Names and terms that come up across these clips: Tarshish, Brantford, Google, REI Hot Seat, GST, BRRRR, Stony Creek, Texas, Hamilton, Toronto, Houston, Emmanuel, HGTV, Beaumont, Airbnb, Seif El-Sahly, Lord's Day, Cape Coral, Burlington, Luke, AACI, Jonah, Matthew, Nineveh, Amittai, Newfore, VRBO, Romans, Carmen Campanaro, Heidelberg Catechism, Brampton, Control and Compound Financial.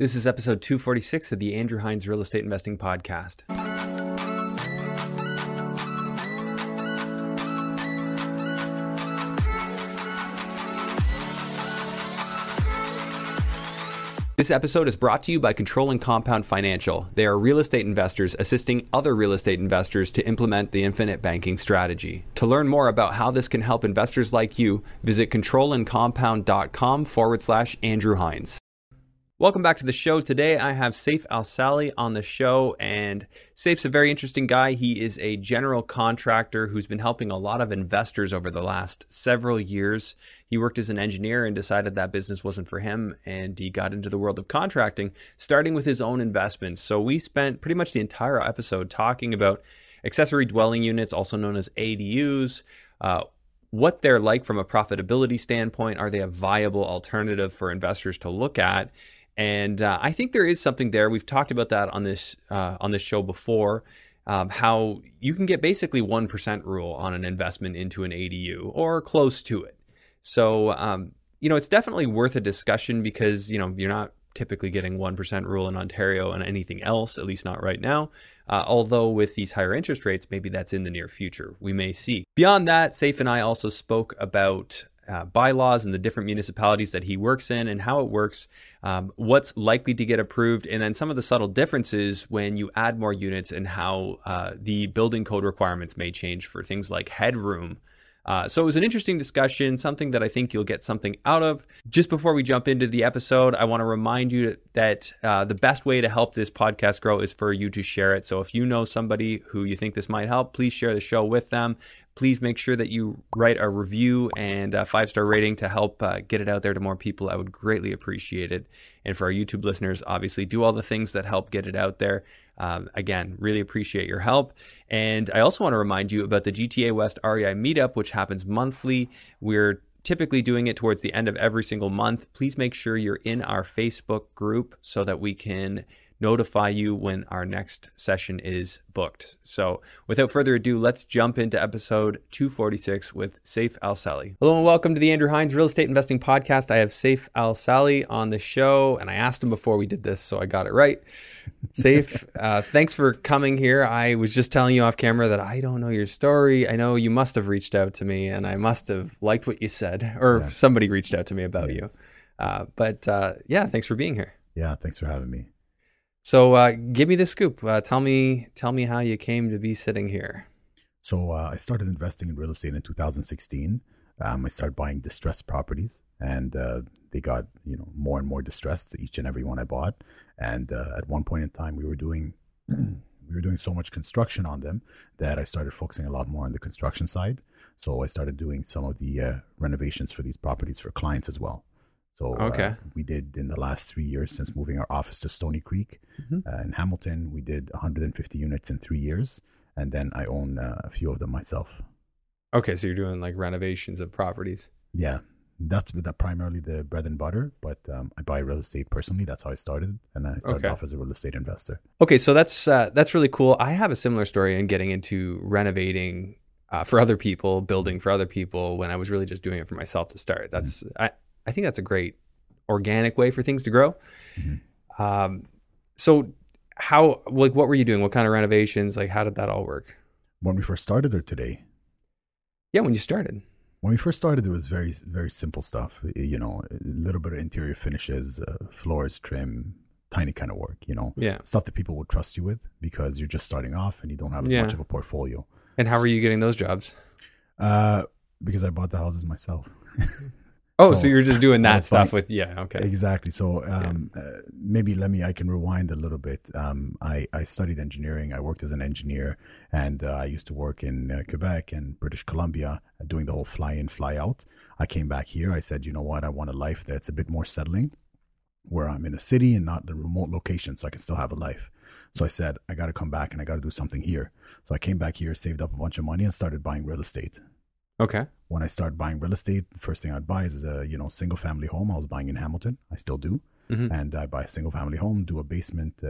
This is episode 246 of the Andrew Hines Real Estate Investing Podcast. This episode is brought to you by Control and Compound Financial. They are real estate investors assisting other real estate investors to implement the infinite banking strategy. To learn more about how this can help investors like you, visit controlandcompound.com/Andrew Hines. Welcome back to the show. Today I have Seif El-Sahly on the show, and Seif's a very interesting guy. He is a general contractor who's been helping a lot of investors over the last several years. He worked as an engineer and decided that business wasn't for him, and he got into the world of contracting, starting with his own investments. So we spent pretty much the entire episode talking about accessory dwelling units, also known as ADUs, what they're like from a profitability standpoint. Are they a viable alternative for investors to look at? And I think there is something there. We've talked about that on this show before, how you can get basically 1% rule on an investment into an ADU or close to it. So, it's definitely worth a discussion because, you're not typically getting 1% rule in Ontario and anything else, at least not right now. Although with these higher interest rates, maybe that's in the near future. We may see. Beyond that, Seif and I also spoke about bylaws and the different municipalities that he works in and how it works, what's likely to get approved, and then some of the subtle differences when you add more units and how the building code requirements may change for things like headroom. So it was an interesting discussion, something that I think you'll get something out of. Just before we jump into the episode, I want to remind you that the best way to help this podcast grow is for you to share it. So if you know somebody who you think this might help, please share the show with them. Please make sure that you write a review and a 5-star rating to help get it out there to more people. I would greatly appreciate it. And for our YouTube listeners, obviously do all the things that help get it out there. Again, really appreciate your help. And I also want to remind you about the GTA West REI meetup, which happens monthly. We're typically doing it towards the end of every single month. Please make sure you're in our Facebook group so that we can notify you when our next session is booked. So without further ado, let's jump into episode 246 with Seif El-Sahly. Hello and welcome to the Andrew Hines Real Estate Investing Podcast. I have Seif El-Sahly on the show, and I asked him before we did this, so I got it right. Seif, thanks for coming here. I was just telling you off camera that I don't know your story. I know you must have reached out to me, and I must have liked what you said, or somebody reached out to me about you. But thanks for being here. Yeah, thanks for having me. So give me the scoop. Tell me how you came to be sitting here. So I started investing in real estate in 2016. I started buying distressed properties, and they got more and more distressed, each and every one I bought. And at one point in time, we were doing so much construction on them that I started focusing a lot more on the construction side. So I started doing some of the renovations for these properties for clients as well. So we did, in the last 3 years since moving our office to Stony Creek in Hamilton, we did 150 units in 3 years. And then I own a few of them myself. Okay. So you're doing like renovations of properties. Yeah. That's primarily the bread and butter, but I buy real estate personally. That's how I started, and I started off as a real estate investor. Okay. So that's really cool. I have a similar story in getting into renovating for other people, building for other people, when I was really just doing it for myself to start. That's... I think that's a great organic way for things to grow. Mm-hmm. So how, like, what were you doing? What kind of renovations? Like, how did that all work? When we first started, or today? Yeah. When you started, it was very, very simple stuff. A little bit of interior finishes, floors, trim, tiny kind of work, stuff that people would trust you with because you're just starting off and you don't have much of a portfolio. And how were you getting those jobs? Because I bought the houses myself. Oh, so you're just doing that stuff with, Exactly. So maybe I can rewind a little bit. I studied engineering. I worked as an engineer, and I used to work in Quebec and British Columbia doing the whole fly in, fly out. I came back here. I said, you know what? I want a life that's a bit more settling, where I'm in a city and not the remote location, so I can still have a life. So I said, I got to come back and I got to do something here. So I came back here, saved up a bunch of money, and started buying real estate. Okay. When I started buying real estate, the first thing I'd buy is a single family home. I was buying in Hamilton. I still do. Mm-hmm. And I buy a single family home, do a basement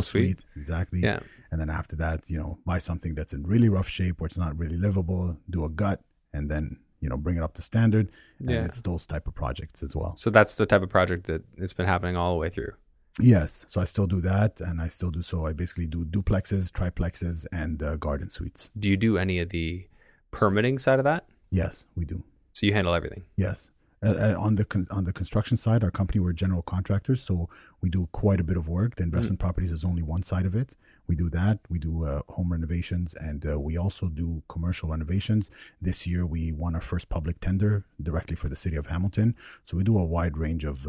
suite. Exactly. Yeah. And then after that, buy something that's in really rough shape where it's not really livable, do a gut, and then, bring it up to standard. And it's those type of projects as well. So that's the type of project that it's been happening all the way through. Yes. So I still do that, and I still do. So I basically do duplexes, triplexes, and garden suites. Do you do any of the permitting side of that? Yes, we do. So you handle everything? Yes. On the construction side, our company, we're general contractors, so we do quite a bit of work. The investment properties is only one side of it. We do that. We do home renovations, and we also do commercial renovations. This year, we won our first public tender directly for the city of Hamilton. So we do a wide range of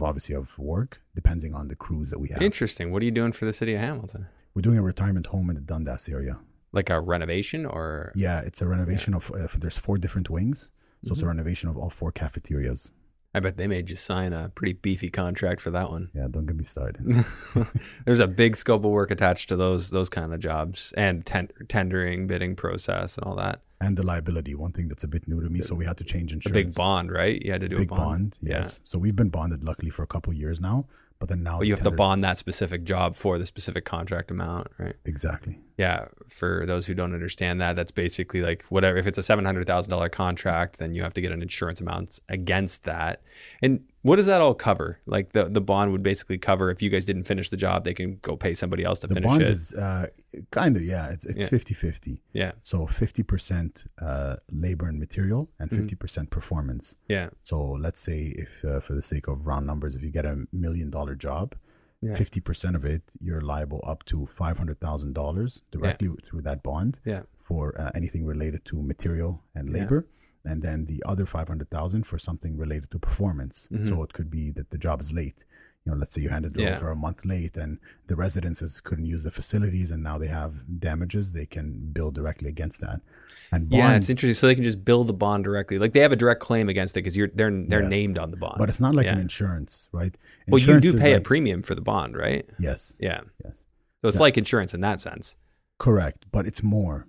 obviously of work, depending on the crews that we have. Interesting. What are you doing for the city of Hamilton? We're doing a retirement home in the Dundas area. Like a renovation, or? Yeah, it's a renovation of there's 4 different wings. So it's a renovation of all 4 cafeterias. I bet they made you sign a pretty beefy contract for that one. Yeah, don't get me started. There's a big scope of work attached to those kind of jobs, and tendering, bidding process, and all that. And the liability, one thing that's a bit new to me, so we had to change insurance. A big bond, right? You had to do a big bond, yes. Yeah. So we've been bonded, luckily, for a couple of years now. But then now you have to bond that specific job for the specific contract amount, right? Exactly. Yeah. For those who don't understand that, that's basically like whatever, if it's a $700,000 contract, then you have to get an insurance amount against that. And what does that all cover? Like the bond would basically cover, if you guys didn't finish the job, they can go pay somebody else to finish it. The bond is kind of, it's 50-50. Yeah. So 50% labor and material, and 50% performance. Yeah. So let's say if, for the sake of round numbers, if you get a $1 million job, 50% of it, you're liable up to $500,000 directly through that bond for anything related to material and labor. And then the other $500,000 for something related to performance. So it could be that the job is late. You know, let's say you handed it over a month late, and the residences couldn't use the facilities, and now they have damages. They can bill directly against that. And bond, it's interesting. So they can just bill the bond directly. Like they have a direct claim against it because they're named on the bond. But it's not like an insurance, right? Insurance, well, you do pay a premium for the bond, right? Yes. Yeah. Yes. So it's like insurance in that sense. Correct, but it's more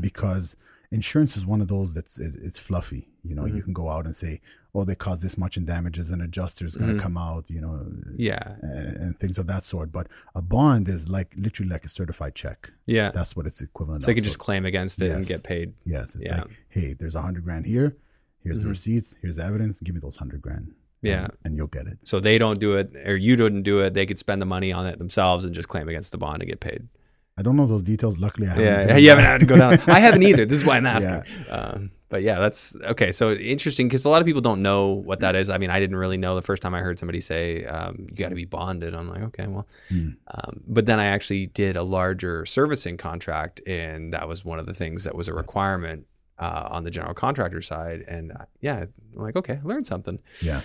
because insurance is one of those that's fluffy. You know, you can go out and say, oh, they caused this much in damages, an adjuster is going to come out, you know, and things of that sort. But a bond is literally like a certified check. Yeah. That's what it's equivalent to. So you can just claim against it and get paid. Yes. It's like, hey, there's $100,000 here. Here's the receipts. Here's the evidence. Give me those $100,000. Yeah. And you'll get it. So they don't do it, or you didn't do it. They could spend the money on it themselves and just claim against the bond and get paid. I don't know those details. Luckily, I haven't. Yeah, you haven't had to go down. I haven't either. This is why I'm asking. Yeah. But yeah, that's okay. So interesting, because a lot of people don't know what that is. I mean, I didn't really know the first time I heard somebody say, you got to be bonded. I'm like, okay, well. But then I actually did a larger servicing contract, and that was one of the things that was a requirement on the general contractor side. And I'm like, okay, I learned something. Yeah.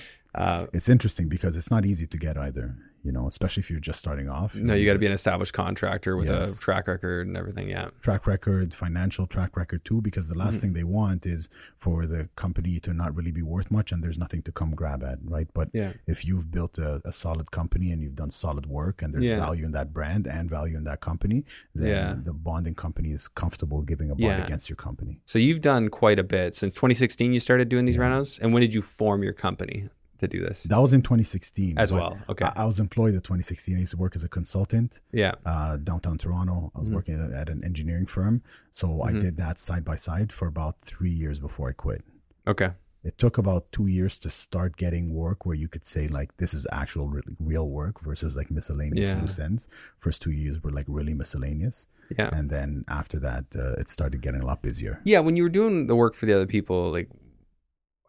It's interesting because it's not easy to get either, you know, especially if you're just starting off. No, you got to be an established contractor with a track record and everything. Yeah. Track record, financial track record too, because the last thing they want is for the company to not really be worth much and there's nothing to come grab at, right? But if you've built a solid company and you've done solid work and there's value in that brand and value in that company, then the bonding company is comfortable giving a bond against your company. So you've done quite a bit. Since 2016, you started doing these renos. And when did you form your company to do this? That was in 2016 as well. Okay. I was employed in 2016. I used to work as a consultant downtown Toronto. I was working at an engineering firm. So I did that side by side for about 3 years before I quit. Okay. It took about 2 years to start getting work where you could say like, this is actual real work versus like miscellaneous loose ends. First 2 years were like really miscellaneous. Yeah. And then after that, it started getting a lot busier. Yeah. When you were doing the work for the other people, like,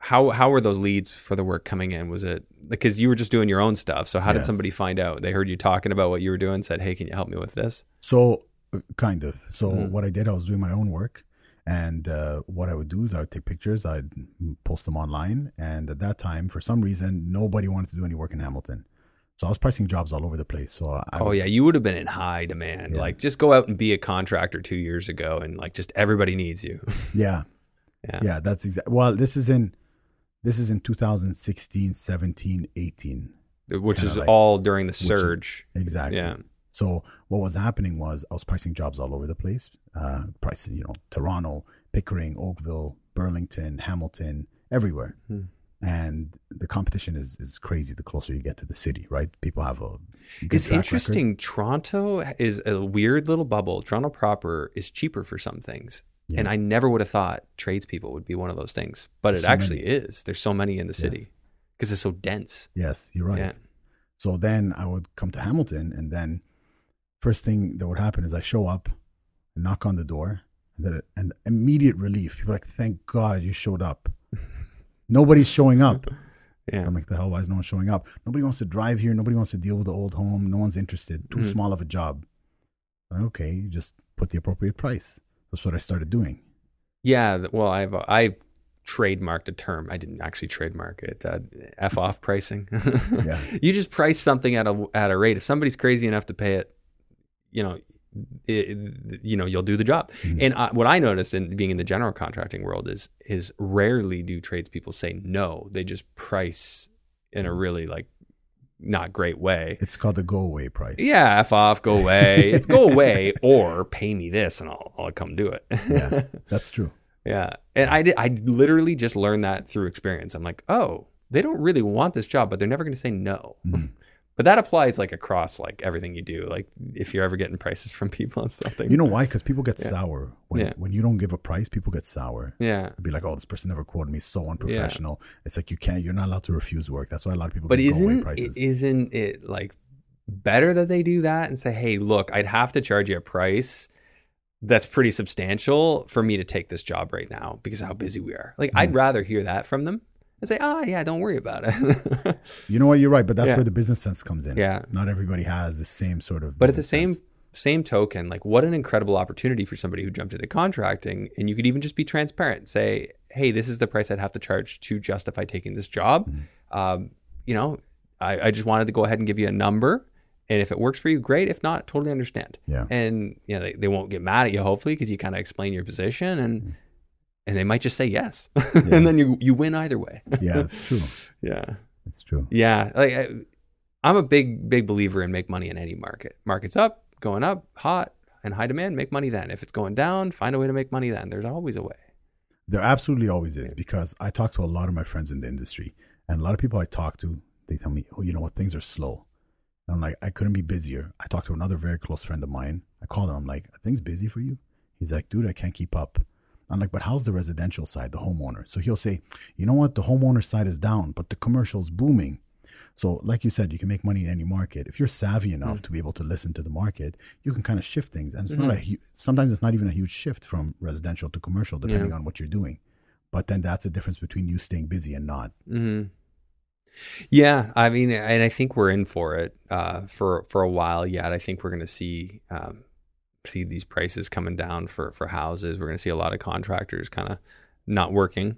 how were those leads for the work coming in? Was it because you were just doing your own stuff? So how did somebody find out? They heard you talking about what you were doing, said, hey, can you help me with this? So kind of. So what I did, I was doing my own work. And what I would do is I would take pictures, I'd post them online. And at that time, for some reason, nobody wanted to do any work in Hamilton. So I was pricing jobs all over the place. So you would have been in high demand. Yeah. Like just go out and be a contractor 2 years ago and like just everybody needs you. Yeah, that's exactly. Well, this is in 2016, 17, 18. Which is like, all during the surge. Exactly. Yeah. So what was happening was I was pricing jobs all over the place. Pricing, you know, Toronto, Pickering, Oakville, Burlington, Hamilton, everywhere. And the competition is crazy the closer you get to the city, right? People have a good It's interesting. Record. Toronto is a weird little bubble. Toronto proper is cheaper for some things. Yeah. And I never would have thought tradespeople would be one of those things, but it actually is. There's so many in the city because it's so dense. Yes, you're right. Yeah. So then I would come to Hamilton, and then first thing that would happen is I show up and knock on the door, and immediate relief. People are like, thank God you showed up. Nobody's showing up. Yeah. I'm like, the hell, why is no one showing up? Nobody wants to drive here. Nobody wants to deal with the old home. No one's interested. Too small of a job. Okay, you just put the appropriate price. That's what I started doing. Yeah, well, I've trademarked a term. I didn't actually trademark it. F off pricing. Yeah. You just price something at a rate. If somebody's crazy enough to pay it, you'll do the job. Mm-hmm. And what I noticed in being in the general contracting world is rarely do tradespeople say no. They just price in a really not great way. It's called the go away price. Yeah, F off, go away. It's go away or pay me this and I'll come do it. Yeah, that's true. Yeah. And I literally just learned that through experience. I'm like, oh, they don't really want this job, but they're never going to say no. Mm-hmm. But that applies across everything you do. If you're ever getting prices from people and stuff. You know why? Because people get sour. When you don't give a price, people get sour. Yeah. It'd be like, oh, this person never quoted me. So unprofessional. Yeah. It's like, you're not allowed to refuse work. That's why a lot of people get go-away prices. But isn't it better that they do that and say, hey, look, I'd have to charge you a price that's pretty substantial for me to take this job right now because of how busy we are. I'd rather hear that from them and say, yeah, don't worry about it. You know what? You're right. But that's where the business sense comes in. Yeah. Not everybody has the same sort of business. But at the same token, what an incredible opportunity for somebody who jumped into contracting. And you could even just be transparent. Say, hey, this is the price I'd have to charge to justify taking this job. Mm-hmm. I just wanted to go ahead and give you a number. And if it works for you, great. If not, totally understand. Yeah. And they won't get mad at you, hopefully, because you kind of explain your position and they might just say yes. Yeah. And then you win either way. Yeah, that's true. Yeah. That's true. Yeah. I'm a big believer in make money in any market. Market's up, going up, hot and high demand, make money then. If it's going down, find a way to make money then. There's always a way. There absolutely always is, because I talk to a lot of my friends in the industry, and a lot of people I talk to, they tell me, oh, you know what, things are slow. I'm like, I couldn't be busier. I talked to another very close friend of mine. I called him. I'm like, are things busy for you? He's like, dude, I can't keep up. I'm like, but how's the residential side, the homeowner? So he'll say, you know what? The homeowner side is down, but the commercial's booming. So like you said, you can make money in any market. If you're savvy enough to be able to listen to the market, you can kind of shift things. And it's not sometimes it's not even a huge shift from residential to commercial, depending on what you're doing. But then that's the difference between you staying busy and not. Mm-hmm. Yeah, I mean, and I think we're in for it for a while yet. I think we're going to see these prices coming down for houses. We're going to see a lot of contractors kind of not working.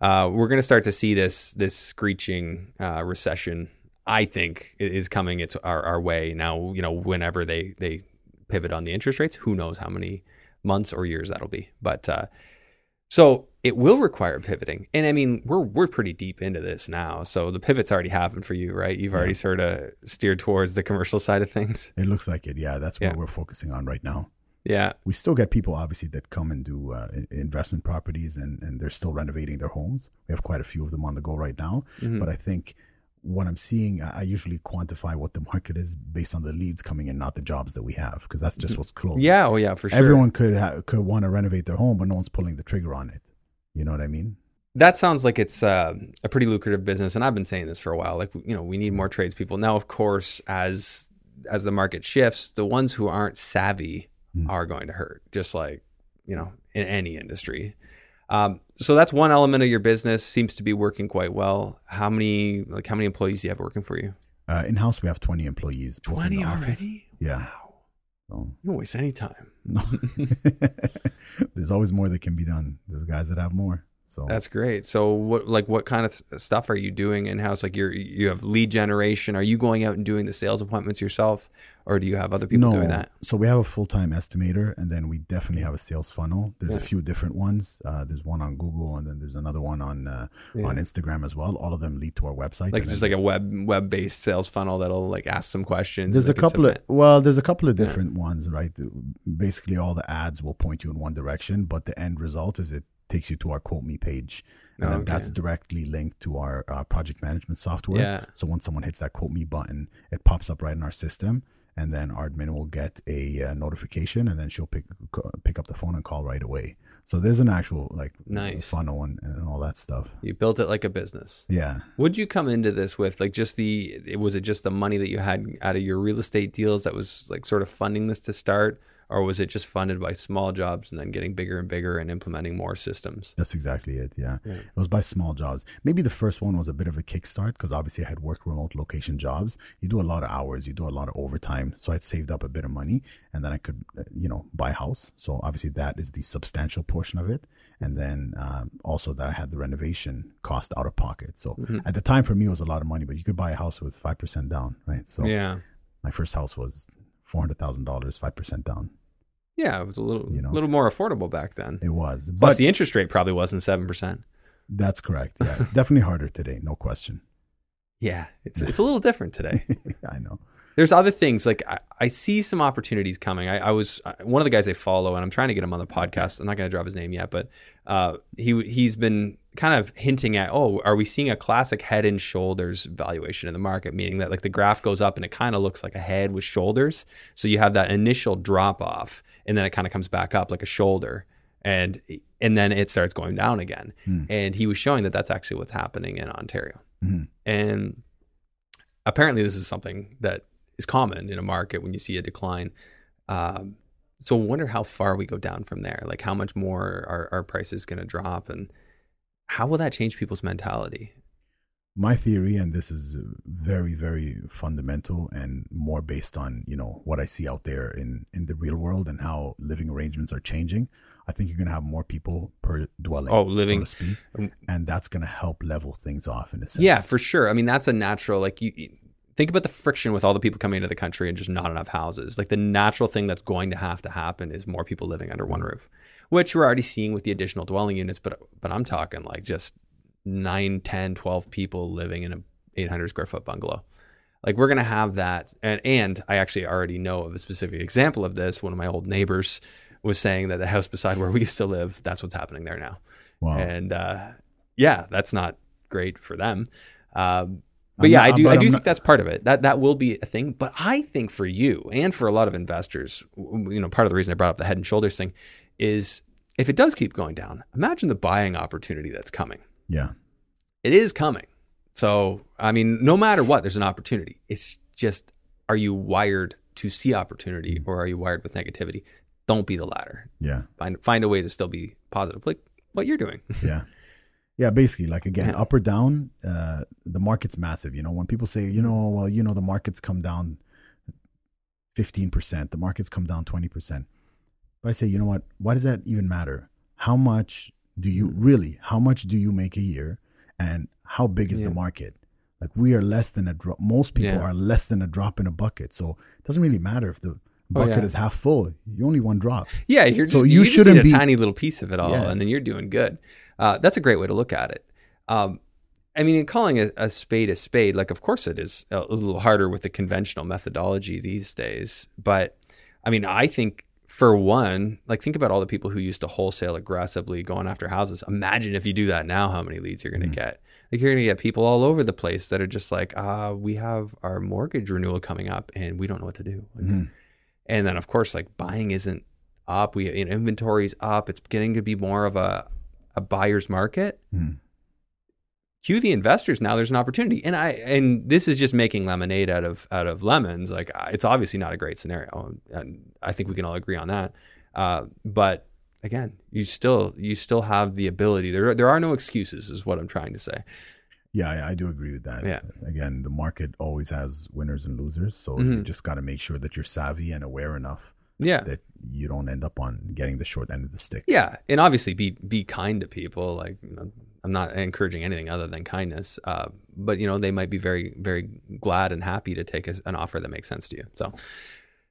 We're going to start to see this screeching recession, I think, is coming. It's our way now. Whenever they pivot on the interest rates, who knows how many months or years that'll be. But so it will require pivoting. And I mean, we're pretty deep into this now. So the pivot's already happened for you, right? You've already sort of steered towards the commercial side of things. It looks like it. Yeah. That's what we're focusing on right now. Yeah. We still get people, obviously, that come and do investment properties and they're still renovating their homes. We have quite a few of them on the go right now. Mm-hmm. But I think what I'm seeing, I usually quantify what the market is based on the leads coming in, not the jobs that we have, because that's just what's close. Yeah. Oh, yeah, for sure. Everyone could want to renovate their home, but no one's pulling the trigger on it. You know what I mean? That sounds like it's a pretty lucrative business. And I've been saying this for a while. We need more tradespeople. Now, of course, as the market shifts, the ones who aren't savvy are going to hurt, just in any industry. So that's one element of your business seems to be working quite well. How many employees do you have working for you? In-house, we have 20 employees. 20 already? Yeah. Wow. You don't waste any time. No. There's always more that can be done. There's guys that have more. So that's great. So what kind of stuff are you doing in-house? You have lead generation. Are you going out and doing the sales appointments yourself, or do you have other people doing that? So we have a full-time estimator, and then we definitely have a sales funnel. There's a few different ones. There's one on Google, and then there's another one on Instagram as well. All of them lead to our website. A web-based sales funnel that'll ask some questions. There's a couple of different ones, right? Basically, all the ads will point you in one direction, but the end result is it takes you to our Quote Me page, and then that's directly linked to our project management software. Yeah. So once someone hits that Quote Me button, it pops up right in our system, and then our admin will get a notification, and then she'll pick up the phone and call right away. So there's an actual like nice funnel and all that stuff. You built it like a business. Yeah. Would you come into this with like just was it just the money that you had out of your real estate deals that was like sort of funding this to start? Or was it just funded by small jobs and then getting bigger and bigger and implementing more systems? That's exactly it. Yeah. Right. It was by small jobs. Maybe the first one was a bit of a kickstart because obviously I had worked remote location jobs. You do a lot of hours, you do a lot of overtime. So I'd saved up a bit of money and then I could, buy a house. So obviously that is the substantial portion of it. And then also that I had the renovation cost out of pocket. So at the time for me, it was a lot of money, but you could buy a house with 5% down, right? So yeah, my first house was $400,000, 5% down. Yeah, it was a little more affordable back then. It was. But plus the interest rate probably wasn't 7%. That's correct. Yeah, it's definitely harder today, no question. Yeah, it's a little different today. I know. There's other things, like I see some opportunities coming. I was one of the guys I follow, and I'm trying to get him on the podcast. I'm not going to drop his name yet, but he's been kind of hinting at, are we seeing a classic head and shoulders valuation in the market? Meaning that like the graph goes up and it kind of looks like a head with shoulders. So you have that initial drop off. And then it kind of comes back up like a shoulder and then it starts going down again. Mm. And he was showing that that's actually what's happening in Ontario. Mm-hmm. And apparently this is something that is common in a market when you see a decline. So I wonder how far we go down from there. Like how much more our price is going to drop and how will that change people's mentality? My theory, and this is very, very fundamental and more based on, what I see out there in the real world and how living arrangements are changing. I think you're going to have more people per dwelling. Oh, living. So to speak, and that's going to help level things off in a sense. Yeah, for sure. I mean, that's a natural, like you think about the friction with all the people coming into the country and just not enough houses. Like the natural thing that's going to have to happen is more people living under one roof, which we're already seeing with the additional dwelling units. But I'm talking like just 9, 10, 12 people living in a 800 square foot bungalow. Like we're going to have that. And I actually already know of a specific example of this. One of my old neighbors was saying that the house beside where we used to live, that's what's happening there now. Wow. And yeah, that's not great for them. But I do think that's part of it. That will be a thing. But I think for you and for a lot of investors, part of the reason I brought up the head and shoulders thing is if it does keep going down, imagine the buying opportunity that's coming. Yeah. It is coming. So, I mean, no matter what, there's an opportunity. It's just, are you wired to see opportunity or are you wired with negativity? Don't be the latter. Yeah. Find a way to still be positive, like what you're doing. Yeah. Yeah, basically, like, again, up or down, the market's massive. When people say, the market's come down 15%, the market's come down 20%. But I say, you know what? Why does that even matter? How much do you make a year and how big is the market? Like we are less than a drop. Most people are less than a drop in a bucket. So it doesn't really matter if the bucket is half full. You're only one drop. Yeah. You just need a tiny little piece of it all and then you're doing good. That's a great way to look at it. I mean, in calling a spade, like of course it is a little harder with the conventional methodology these days. But I mean, I think for one, like think about all the people who used to wholesale aggressively going after houses. Imagine if you do that now, how many leads you're going to get. Like you're going to get people all over the place that are just like, we have our mortgage renewal coming up and we don't know what to do. And then of course, like buying isn't up. Inventory's up. It's getting to be more of a buyer's market. Cue the investors. Now there's an opportunity. And this is just making lemonade out of lemons. Like it's obviously not a great scenario. And I think we can all agree on that. But again, you still have the ability. There are no excuses is what I'm trying to say. Yeah, I do agree with that. Yeah. Again, the market always has winners and losers. So you just got to make sure that you're savvy and aware enough that you don't end up on getting the short end of the stick. Yeah. And obviously be kind to people. Like, I'm not encouraging anything other than kindness. But they might be very, very glad and happy to take an offer that makes sense to you. So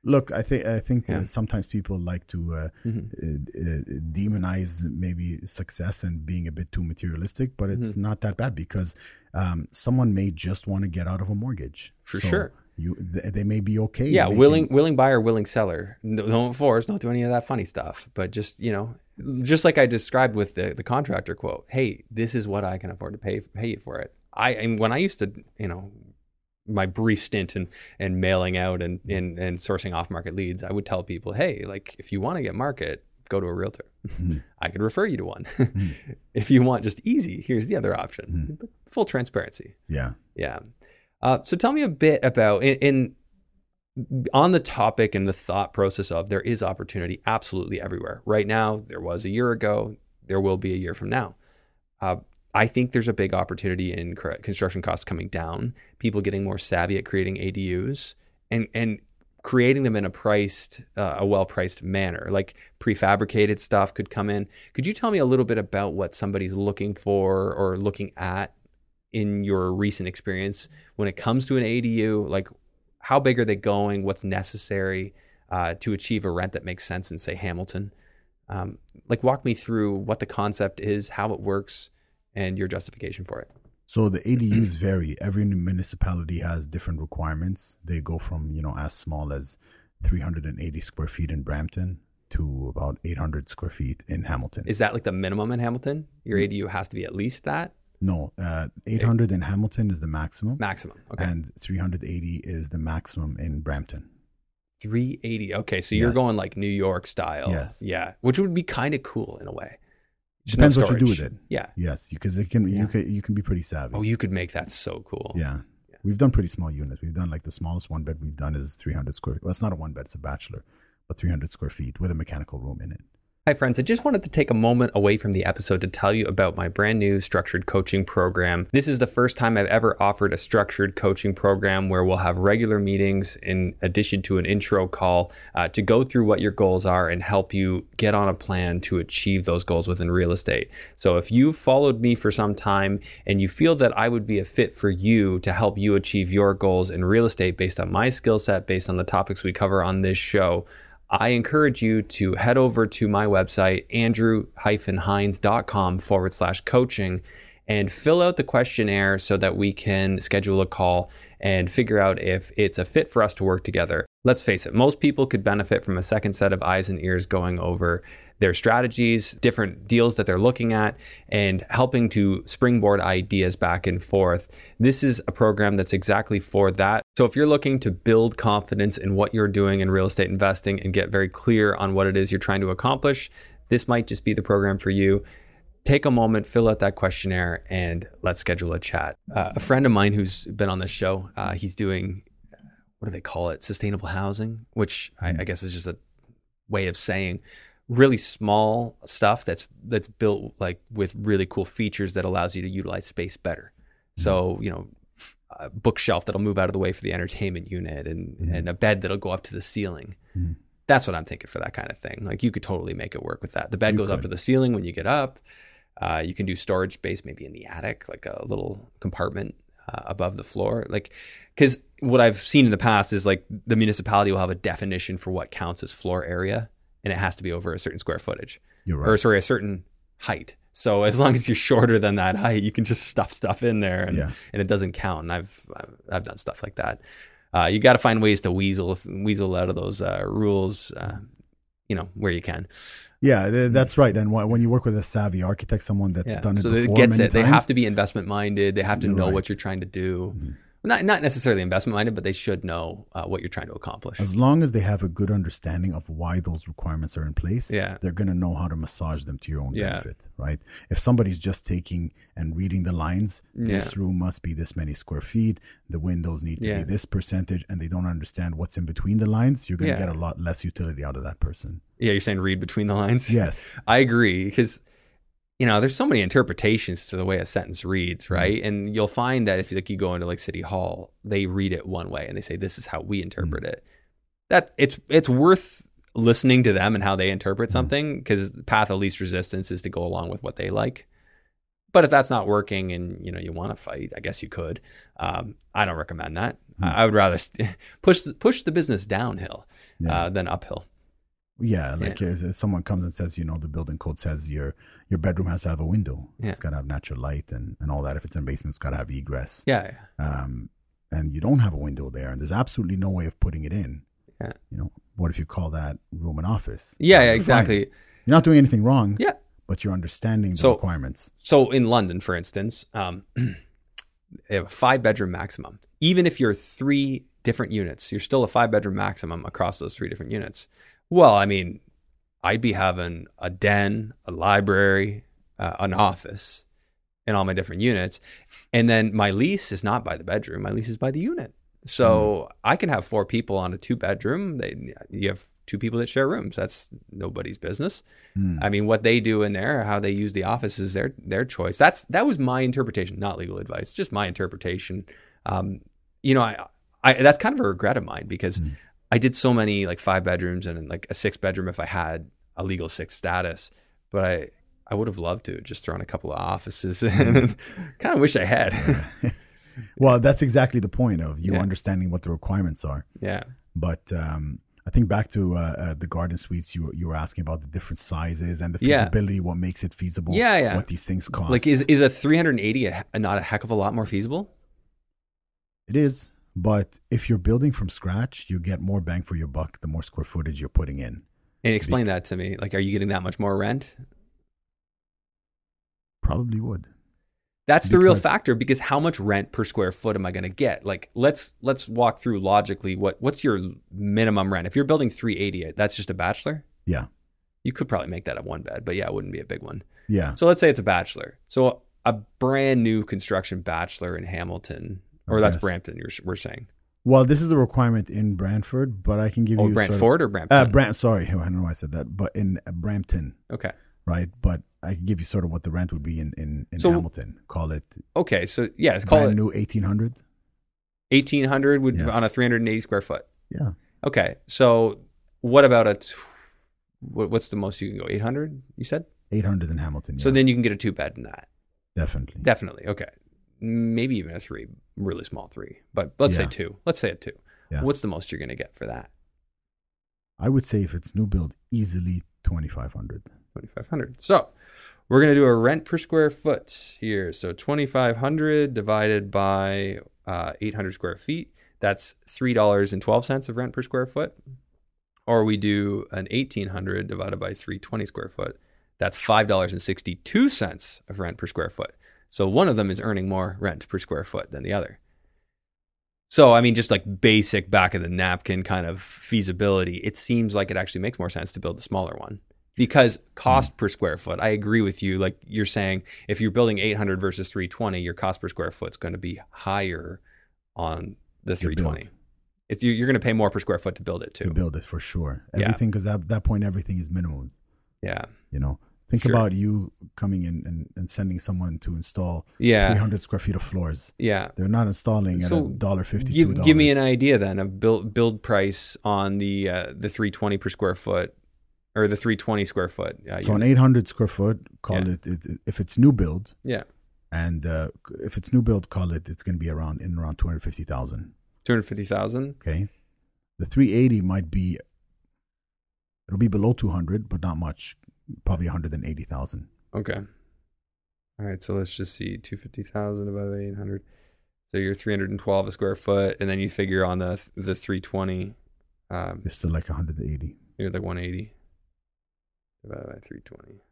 look, I think sometimes people like to demonize maybe success and being a bit too materialistic, but it's not that bad because someone may just want to get out of a mortgage. For sure. They may be okay. Yeah, willing buyer, willing seller. Don't force, don't do any of that funny stuff. But just, just like I described with the contractor quote, hey, this is what I can afford to pay you for it. And when I used to, my brief stint in mailing out and sourcing off market leads, I would tell people, hey, like if you want to get market, go to a realtor. Mm-hmm. I can refer you to one. Mm-hmm. If you want just easy, here's the other option. Mm-hmm. Full transparency. Yeah. Yeah. So tell me a bit about, on the topic and the thought process of there is opportunity absolutely everywhere. Right now, there was a year ago, there will be a year from now. I think there's a big opportunity in construction costs coming down, people getting more savvy at creating ADUs and creating them in a well-priced manner, like prefabricated stuff could come in. Could you tell me a little bit about what somebody's looking for or looking at in your recent experience when it comes to an ADU? Like, how big are they going? What's necessary to achieve a rent that makes sense in, say, Hamilton? Like, walk me through what the concept is, how it works, and your justification for it. So the ADUs vary. Every municipality has different requirements. They go from, as small as 380 square feet in Brampton to about 800 square feet in Hamilton. Is that like the minimum in Hamilton? Your ADU has to be at least that? No, 800 in Hamilton is the maximum. Maximum, okay. And 380 is the maximum in Brampton. 380, okay. So you're going like New York style. Yes. Yeah, which would be kind of cool in a way. Depends what you do with it. Yeah. Yes, because it can you can be pretty savvy. Oh, you could make that so cool. Yeah. We've done pretty small units. We've done like the smallest one bed we've done is 300 square feet. Well, it's not a one bed, it's a bachelor, but 300 square feet with a mechanical room in it. Hi, friends. I just wanted to take a moment away from the episode to tell you about my brand new structured coaching program. This is the first time I've ever offered a structured coaching program where we'll have regular meetings in addition to an intro call to go through what your goals are and help you get on a plan to achieve those goals within real estate. So if you've followed me for some time and you feel that I would be a fit for you to help you achieve your goals in real estate based on my skill set, based on the topics we cover on this show, I encourage you to head over to my website, andrew-hines.com/coaching, and fill out the questionnaire so that we can schedule a call and figure out if it's a fit for us to work together. Let's face it, most people could benefit from a second set of eyes and ears going over their strategies, different deals that they're looking at, and helping to springboard ideas back and forth. This is a program that's exactly for that. So if you're looking to build confidence in what you're doing in real estate investing and get very clear on what it is you're trying to accomplish, this might just be the program for you. Take a moment, fill out that questionnaire, and let's schedule a chat. A friend of mine who's been on this show, he's doing, what do they call it? Sustainable housing, which I guess is just a way of saying really small stuff that's built like with really cool features that allows you to utilize space better. So, a bookshelf that'll move out of the way for the entertainment unit and a bed that'll go up to the ceiling. Mm. That's what I'm thinking for that kind of thing. Like, you could totally make it work with that. The bed goes up to the ceiling when you get up. You can do storage space maybe in the attic, like a little compartment above the floor. Like, because what I've seen in the past is like the municipality will have a definition for what counts as floor area, and it has to be over a certain square footage. You're right. Or sorry, a certain height. So as long as you're shorter than that height, you can just stuff in there and it doesn't count. And I've done stuff like that. You got to find ways to weasel out of those rules, where you can. Yeah, that's right. And when you work with a savvy architect, someone that's done it before, gets it. They have to be investment minded. They have to know what you're trying to do. Mm-hmm. Not necessarily investment minded, but they should know what you're trying to accomplish. As long as they have a good understanding of why those requirements are in place, they're going to know how to massage them to your own benefit, right? If somebody's just taking and reading the lines, this room must be this many square feet, the windows need to be this percentage, and they don't understand what's in between the lines, you're going to get a lot less utility out of that person. Yeah, you're saying read between the lines? Yes. I agree, because there's so many interpretations to the way a sentence reads, right? Mm-hmm. And you'll find that if you go into like City Hall, they read it one way and they say, this is how we interpret it. That it's worth listening to them and how they interpret something, because the path of least resistance is to go along with what they like. But if that's not working and you want to fight, I guess you could. I don't recommend that. Mm-hmm. I would rather push the business downhill than uphill. Yeah, if someone comes and says, the building code says your bedroom has to have a window. Yeah. It's got to have natural light and all that. If it's in the basement, it's got to have egress. Yeah. And you don't have a window there, and there's absolutely no way of putting it in. Yeah. What if you call that room an office? Yeah, exactly. Fine. You're not doing anything wrong. Yeah. But you're understanding the requirements. So in London, for instance, they have a 5-bedroom maximum. Even if you're 3 different units, you're still a 5-bedroom maximum across those 3 different units. Well, I mean, I'd be having a den, a library, an office in all my different units. And then my lease is not by the bedroom. My lease is by the unit. So I can have four people on a two-bedroom. You have two people that share rooms. That's nobody's business. I mean, what they do in there, how they use the office is their choice. That was my interpretation, not legal advice, just my interpretation. I that's kind of a regret of mine because I did so many like five bedrooms and like a six bedroom if I had a legal six status, but I would have loved to have just thrown a couple of offices in. Kind of wish I had. Well, that's exactly the point of you understanding what the requirements are. Yeah. But I think back to the garden suites, you were asking about the different sizes and the feasibility, what makes it feasible, what these things cost. Like is a 380 not a heck of a lot more feasible? It is. But if you're building from scratch, you get more bang for your buck the more square footage you're putting in. And explain that to me. Like, are you getting that much more rent? Probably would. That's the real factor, because how much rent per square foot am I going to get? Like, let's walk through logically what's your minimum rent. If you're building 380, that's just a bachelor? Yeah. You could probably make that a one bed, but it wouldn't be a big one. Yeah. So let's say it's a bachelor. So a brand new construction bachelor in Hamilton, or that's Brampton we're saying. Well, this is the requirement in Brantford, but I can give you Brantford or Brampton? Sorry, I don't know why I said that, but in Brampton. Okay. Right, but I can give you sort of what the rent would be in Hamilton. Call it. Okay, so let's call it new 1,800. 1,800 would on a 380 square foot. Yeah. Okay, so what about what's the most you can go? 800, you said? 800 in Hamilton. So then you can get a two bed in that. Definitely. Okay, maybe even a three, really small three, but let's say two. Let's say a two. Yeah. What's the most you're going to get for that? I would say if it's new build, easily 2,500. 2,500. So we're going to do a rent per square foot here. So 2,500 divided by 800 square feet. That's $3.12 of rent per square foot. Or we do an 1,800 divided by 320 square foot. That's $5.62 of rent per square foot. So one of them is earning more rent per square foot than the other. So, I mean, just like basic back of the napkin kind of feasibility, it seems like it actually makes more sense to build the smaller one. Because cost per square foot, I agree with you. Like you're saying, if you're building 800 versus 320, your cost per square foot is going to be higher on the 320. You're going to pay more per square foot to build it too. To build it for sure. Everything, because at that point, everything is minimums. Yeah. You know, think about you coming in and sending someone to install 300 square feet of floors. Yeah. They're not installing at $1.50. Give me an idea then of build price on the 320 per square foot. Or the 320 square foot. So an 800 square foot, call it, if it's new build. Yeah. And if it's new build, call it, it's going to be around 250,000. 250,000. Okay. The 380 it'll be below 200, but not much, probably 180,000. Okay. All right. So let's just see 250,000 divided by 800. So you're 312 a square foot. And then you figure on the 320. You're still like 180. You're like 180. Divided by 320.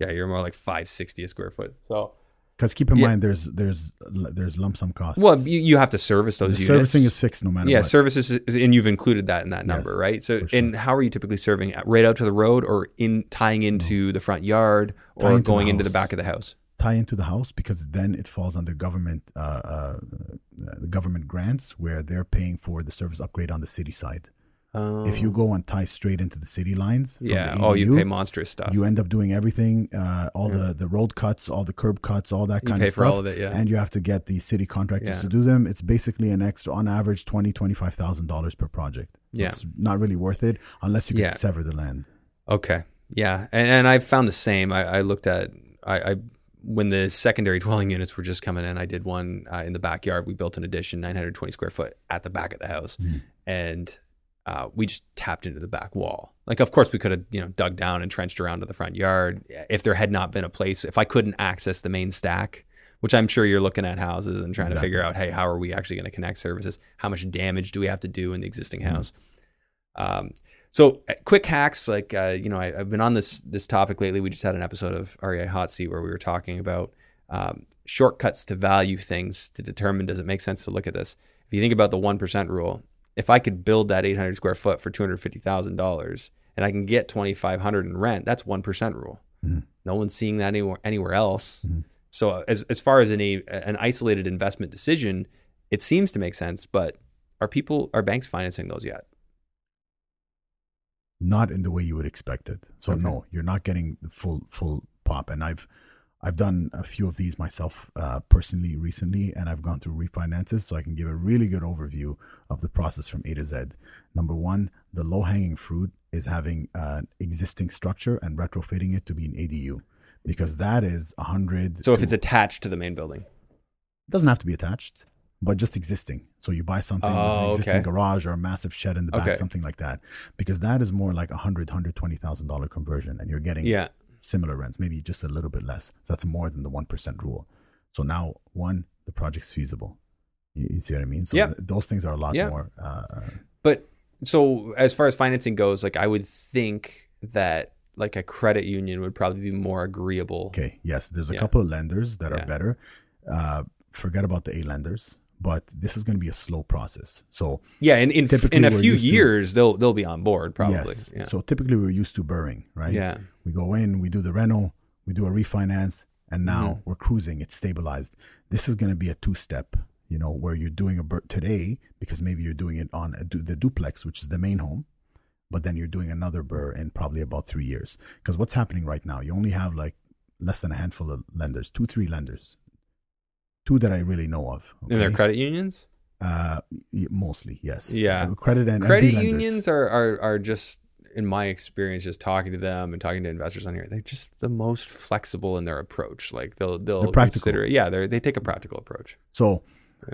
Yeah, you're more like 560 a square foot. So, because keep in mind, there's lump sum costs. Well, you have to service those units. Servicing is fixed no matter what. Yeah, services, and you've included that in that number, right? So, and how are you typically serving? Right out to the road, or tying into the front yard, or going into the back of the house? Tie into the house, because then it falls under government grants, where they're paying for the service upgrade on the city side. If you go and tie straight into the city lines, from the ADU, you pay monstrous stuff. You end up doing everything, the road cuts, all the curb cuts, all that kind of stuff. You pay for all of it, and you have to get the city contractors to do them. It's basically an extra, on average, $20,000, $25,000 per project. So it's not really worth it unless you can sever the land. Okay, yeah, and I found the same. I looked at when the secondary dwelling units were just coming in. I did one in the backyard. We built an addition, 920 square foot at the back of the house, and. We just tapped into the back wall. Like, of course, we could have, dug down and trenched around to the front yard. If there had not been a place, if I couldn't access the main stack, which I'm sure you're looking at houses and trying to figure out, hey, how are we actually going to connect services? How much damage do we have to do in the existing house? So quick hacks, like, I've been on this topic lately. We just had an episode of REI Hot Seat where we were talking about shortcuts to value things to determine, does it make sense to look at this? If you think about the 1% rule, if I could build that 800 square foot for $250,000 and I can get $2,500 in rent, that's 1% rule. Mm-hmm. No one's seeing that anywhere else. Mm-hmm. So as far as an isolated investment decision, it seems to make sense, but are banks financing those yet? Not in the way you would expect it. So okay. No, you're not getting the full pop. And I've done a few of these myself personally recently, and I've gone through refinances, so I can give a really good overview of the process from A to Z. Number one, the low-hanging fruit is having an existing structure and retrofitting it to be an ADU, because that is 100. So if it's attached to the main building? It doesn't have to be attached, but just existing. So you buy something with an existing garage or a massive shed in the back, something like that, because that is more like $100,000-$120,000 conversion, and you're getting similar rents, maybe just a little bit less. That's more than the 1% rule. So now, one, the project's feasible. You see what I mean? So those things are a lot more. But so as far as financing goes, like I would think that like a credit union would probably be more agreeable. Okay, yes, there's a couple of lenders that are better. Forget about the A lenders, but this is going to be a slow process. So in a few years they'll be on board probably. Yes. Yeah. So typically we're used to BRRRRing, right? Yeah. We go in, we do the reno, we do a refinance, and now we're cruising. It's stabilized. This is going to be a two-step, where you're doing a BRRRR today because maybe you're doing it on the duplex, which is the main home, but then you're doing another BRRRR in probably about 3 years. Because what's happening right now, you only have like less than a handful of lenders, 2-3 lenders. Two that I really know of. Okay? And they're credit unions? Mostly, yes. Yeah. Credit and credit unions are just, in my experience, just talking to them and talking to investors on here, they're just the most flexible in their approach. Like they'll consider it. Yeah, they take a practical approach. So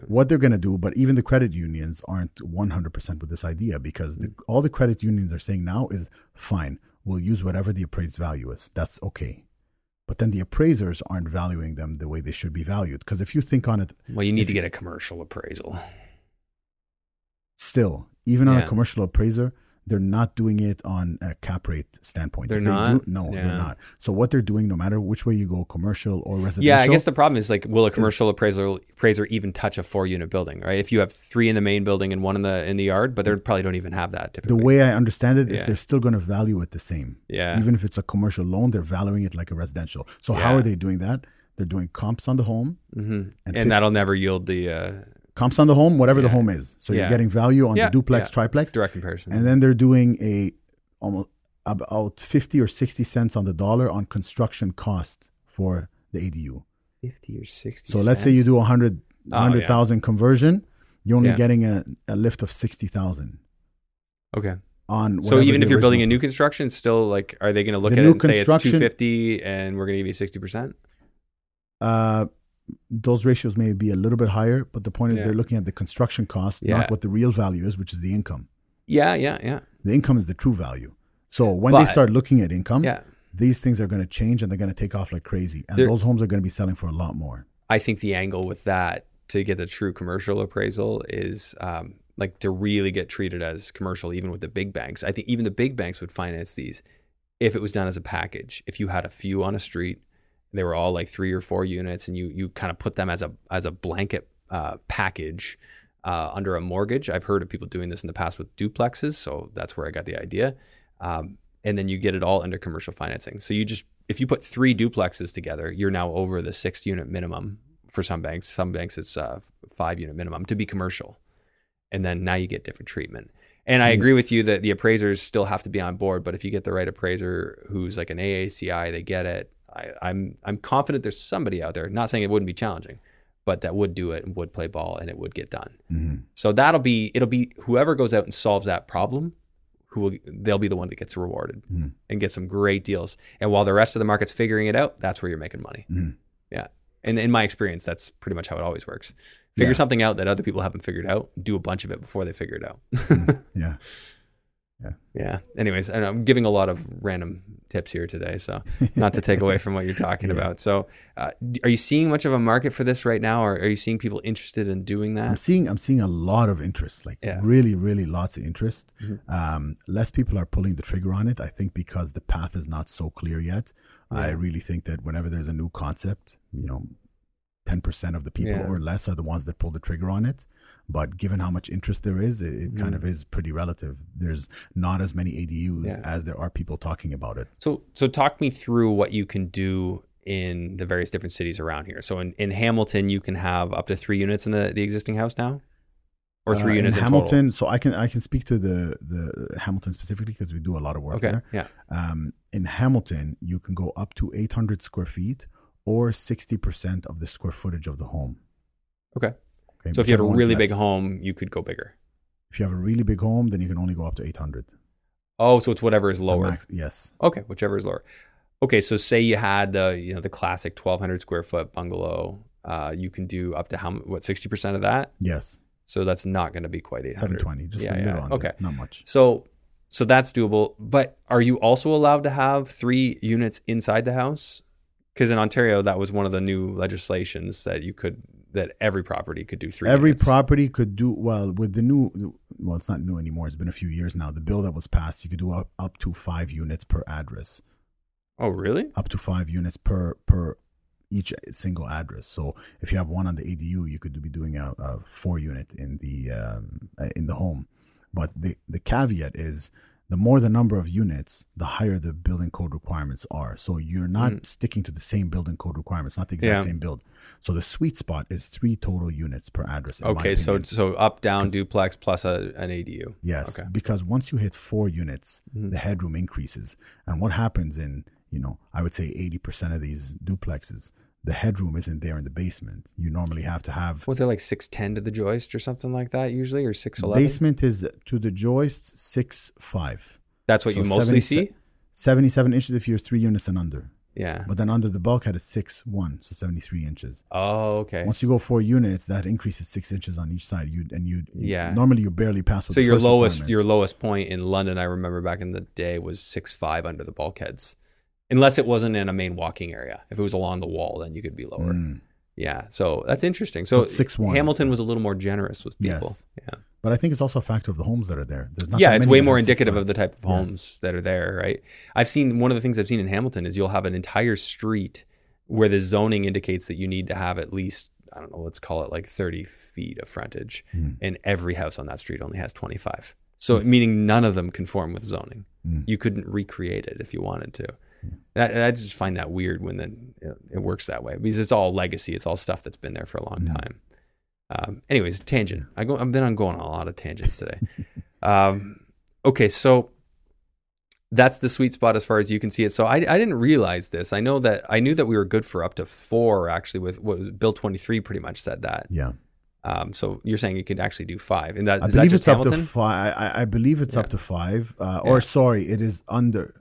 what they're going to do, but even the credit unions aren't 100% with this idea, because all the credit unions are saying now is, fine, we'll use whatever the appraised value is. That's okay. But then the appraisers aren't valuing them the way they should be valued. Because if you think on it... Well, you need to get a commercial appraisal. Still, even on a commercial appraiser, they're not doing it on a cap rate standpoint. They're not. So what they're doing, no matter which way you go, commercial or residential... Yeah, I guess the problem is, like, will a commercial appraiser even touch a 4-unit building, right? If you have 3 in the main building and 1 in the yard, but they probably don't even have that typically. The way I understand it is they're still going to value it the same. Yeah. Even if it's a commercial loan, they're valuing it like a residential. So how are they doing that? They're doing comps on the home. Mm-hmm. And that'll never yield the... comps on the home, whatever the home is. So you're getting value on the duplex, triplex. Direct comparison. And then they're doing about 50 or 60 cents on the dollar on construction cost for the ADU. 50 or 60 cents? So let's say you do 100,000 conversion. You're only getting a lift of 60,000. Okay. So even if you're building a new construction, still, like, are they going to look at it and say it's 250 and we're going to give you 60%? Those ratios may be a little bit higher, but the point is they're looking at the construction cost, not what the real value is, which is the income. Yeah. The income is the true value. So when they start looking at income, these things are going to change and they're going to take off like crazy. And those homes are going to be selling for a lot more. I think the angle with that to get the true commercial appraisal is like to really get treated as commercial, even with the big banks. I think even the big banks would finance these if it was done as a package. If you had a few on a street, they were all like 3 or 4 units, and you kind of put them as a blanket package under a mortgage. I've heard of people doing this in the past with duplexes, so that's where I got the idea. And then you get it all under commercial financing. So you just, if you put 3 duplexes together, you're now over the 6-unit minimum for some banks. Some banks it's 5-unit minimum to be commercial, and then now you get different treatment. And I agree with you that the appraisers still have to be on board, but if you get the right appraiser who's like an AACI, they get it. I'm confident there's somebody out there, not saying it wouldn't be challenging, but that would do it and would play ball and it would get done. Mm-hmm. So it'll be whoever goes out and solves that problem, they'll be the one that gets rewarded and gets some great deals. And while the rest of the market's figuring it out, that's where you're making money. Mm-hmm. Yeah. And in my experience, that's pretty much how it always works. Figure something out that other people haven't figured out, do a bunch of it before they figure it out. Yeah. Yeah. Yeah. Anyways, and I'm giving a lot of random tips here today, so not to take away from what you're talking about. So, are you seeing much of a market for this right now, or are you seeing people interested in doing that? I'm seeing a lot of interest, like really, really lots of interest. Mm-hmm. Less people are pulling the trigger on it, I think, because the path is not so clear yet. Yeah. I really think that whenever there's a new concept, 10% of the people or less are the ones that pull the trigger on it. But given how much interest there is, it kind of is pretty relative. There's not as many ADUs as there are people talking about it. So talk me through what you can do in the various different cities around here. So in Hamilton, you can have up to 3 units in the existing house now? Or 3 units in Hamilton, total? So I can speak to the Hamilton specifically because we do a lot of work there. Yeah. In Hamilton, you can go up to 800 square feet or 60% of the square footage of the home. Okay. So if you have a really big home, you could go bigger. If you have a really big home, then you can only go up to 800. Oh, so it's whatever is lower. Yes. Okay, whichever is lower. Okay, so say you had the classic 1,200 square foot bungalow. You can do up to 60% of that? Yes. So that's not going to be quite 800. 720, just a little under. Okay. Not much. So that's doable. But are you also allowed to have 3 units inside the house? Because in Ontario, that was one of the new legislations that every property could do 3 units. Every property could do, well, it's not new anymore. It's been a few years now. The bill that was passed, you could do up to 5 units per address. Oh, really? Up to 5 units per each single address. So if you have one on the ADU, you could be doing a 4 unit in the home. But the caveat is the more the number of units, the higher the building code requirements are. So you're not sticking to the same building code requirements, not the exact same build. So the sweet spot is 3 total units per address. Okay, so up, down, duplex plus an ADU. Yes, okay. Because once you hit 4 units, the headroom increases. And what happens in, I would say 80% of these duplexes, the headroom isn't there in the basement. You normally have to have... What, they're like 6'10" to the joist or something like that usually, or 6'11"? Basement is to the joist 6'5". That's what you mostly see? 77 inches if you're 3 units and under. Yeah. But then under the bulkhead is 6'1", so 73 inches. Oh, okay. Once you go 4 units, that increases 6 inches on each side. Normally you barely pass. So your lowest point in London, I remember back in the day, was 6'5" under the bulkheads. Unless it wasn't in a main walking area. If it was along the wall, then you could be lower. Yeah. So that's interesting. So it's 6'1". Hamilton was a little more generous with people. Yes. Yeah. But I think it's also a factor of the homes that are there. There's not it's way more indicative of the type of homes that are there, right? One of the things I've seen in Hamilton is you'll have an entire street where the zoning indicates that you need to have at least, I don't know, let's call it like 30 feet of frontage. And every house on that street only has 25. So meaning none of them conform with zoning. You couldn't recreate it if you wanted to. I just find that weird when it works that way, because it's all legacy. It's all stuff that's been there for a long time. Anyways, tangent. I'm going on a lot of tangents today. Okay, so that's the sweet spot as far as you can see it. So I didn't realize this. I knew that we were good for up to 4 actually. With what Bill 23 pretty much said that. Yeah. So you're saying you could actually do 5, and that, I is believe that just it's Hamilton? Up to 5. I believe it's up to 5. Or sorry, it is under.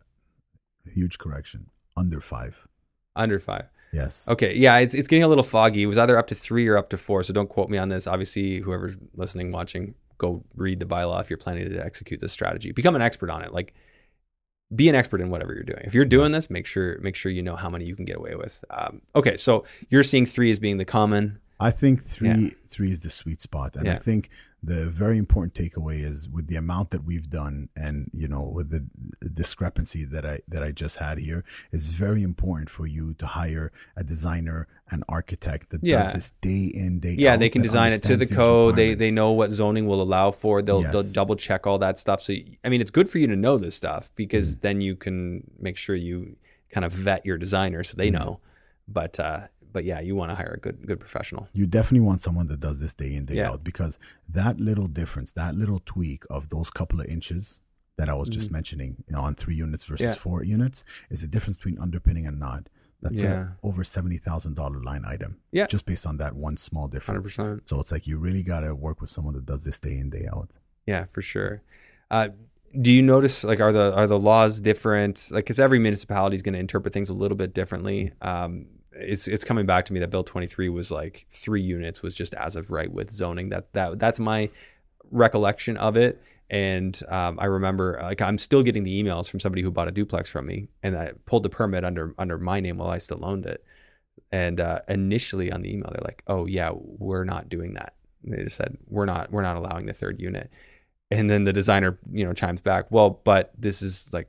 Huge correction. Under 5. Under 5. Yes. Okay. Yeah. It's getting a little foggy. It was either up to 3 or up to 4. So don't quote me on this. Obviously, whoever's listening, watching, go read the bylaw if you're planning to execute this strategy. Become an expert on it. Like, be an expert in whatever you're doing. If you're doing this, make sure you know how many you can get away with. Okay. So you're seeing 3 as being the common. I think three is the sweet spot. And I think the very important takeaway is with the amount that we've done and, with the discrepancy that I just had here, it's very important for you to hire a designer, an architect that does this day in, day out. Yeah, they can design it to the code. They know what zoning will allow for. They'll double check all that stuff. So, it's good for you to know this stuff because then you can make sure you kind of vet your designer so they know. But yeah, you want to hire a good professional. You definitely want someone that does this day in, day out, because that little difference, that little tweak of those couple of inches that I was just mentioning, on 3 units versus 4 units, is the difference between underpinning and not. That's an over $70,000 line item. Yeah. Just based on that one small difference. 100%. So it's like you really got to work with someone that does this day in, day out. Yeah, for sure. Do you notice, like, are the laws different? Like, because every municipality is going to interpret things a little bit differently. It's coming back to me that Bill 23 was like 3 units was just as of right with zoning. That's my recollection of it. And I remember, like, I'm still getting the emails from somebody who bought a duplex from me, and I pulled the permit under my name while I still owned it. And initially on the email, they're like, "Oh yeah, we're not doing that." And they just said, "We're not allowing the 3rd unit." And then the designer, chimes back, "Well, but this is like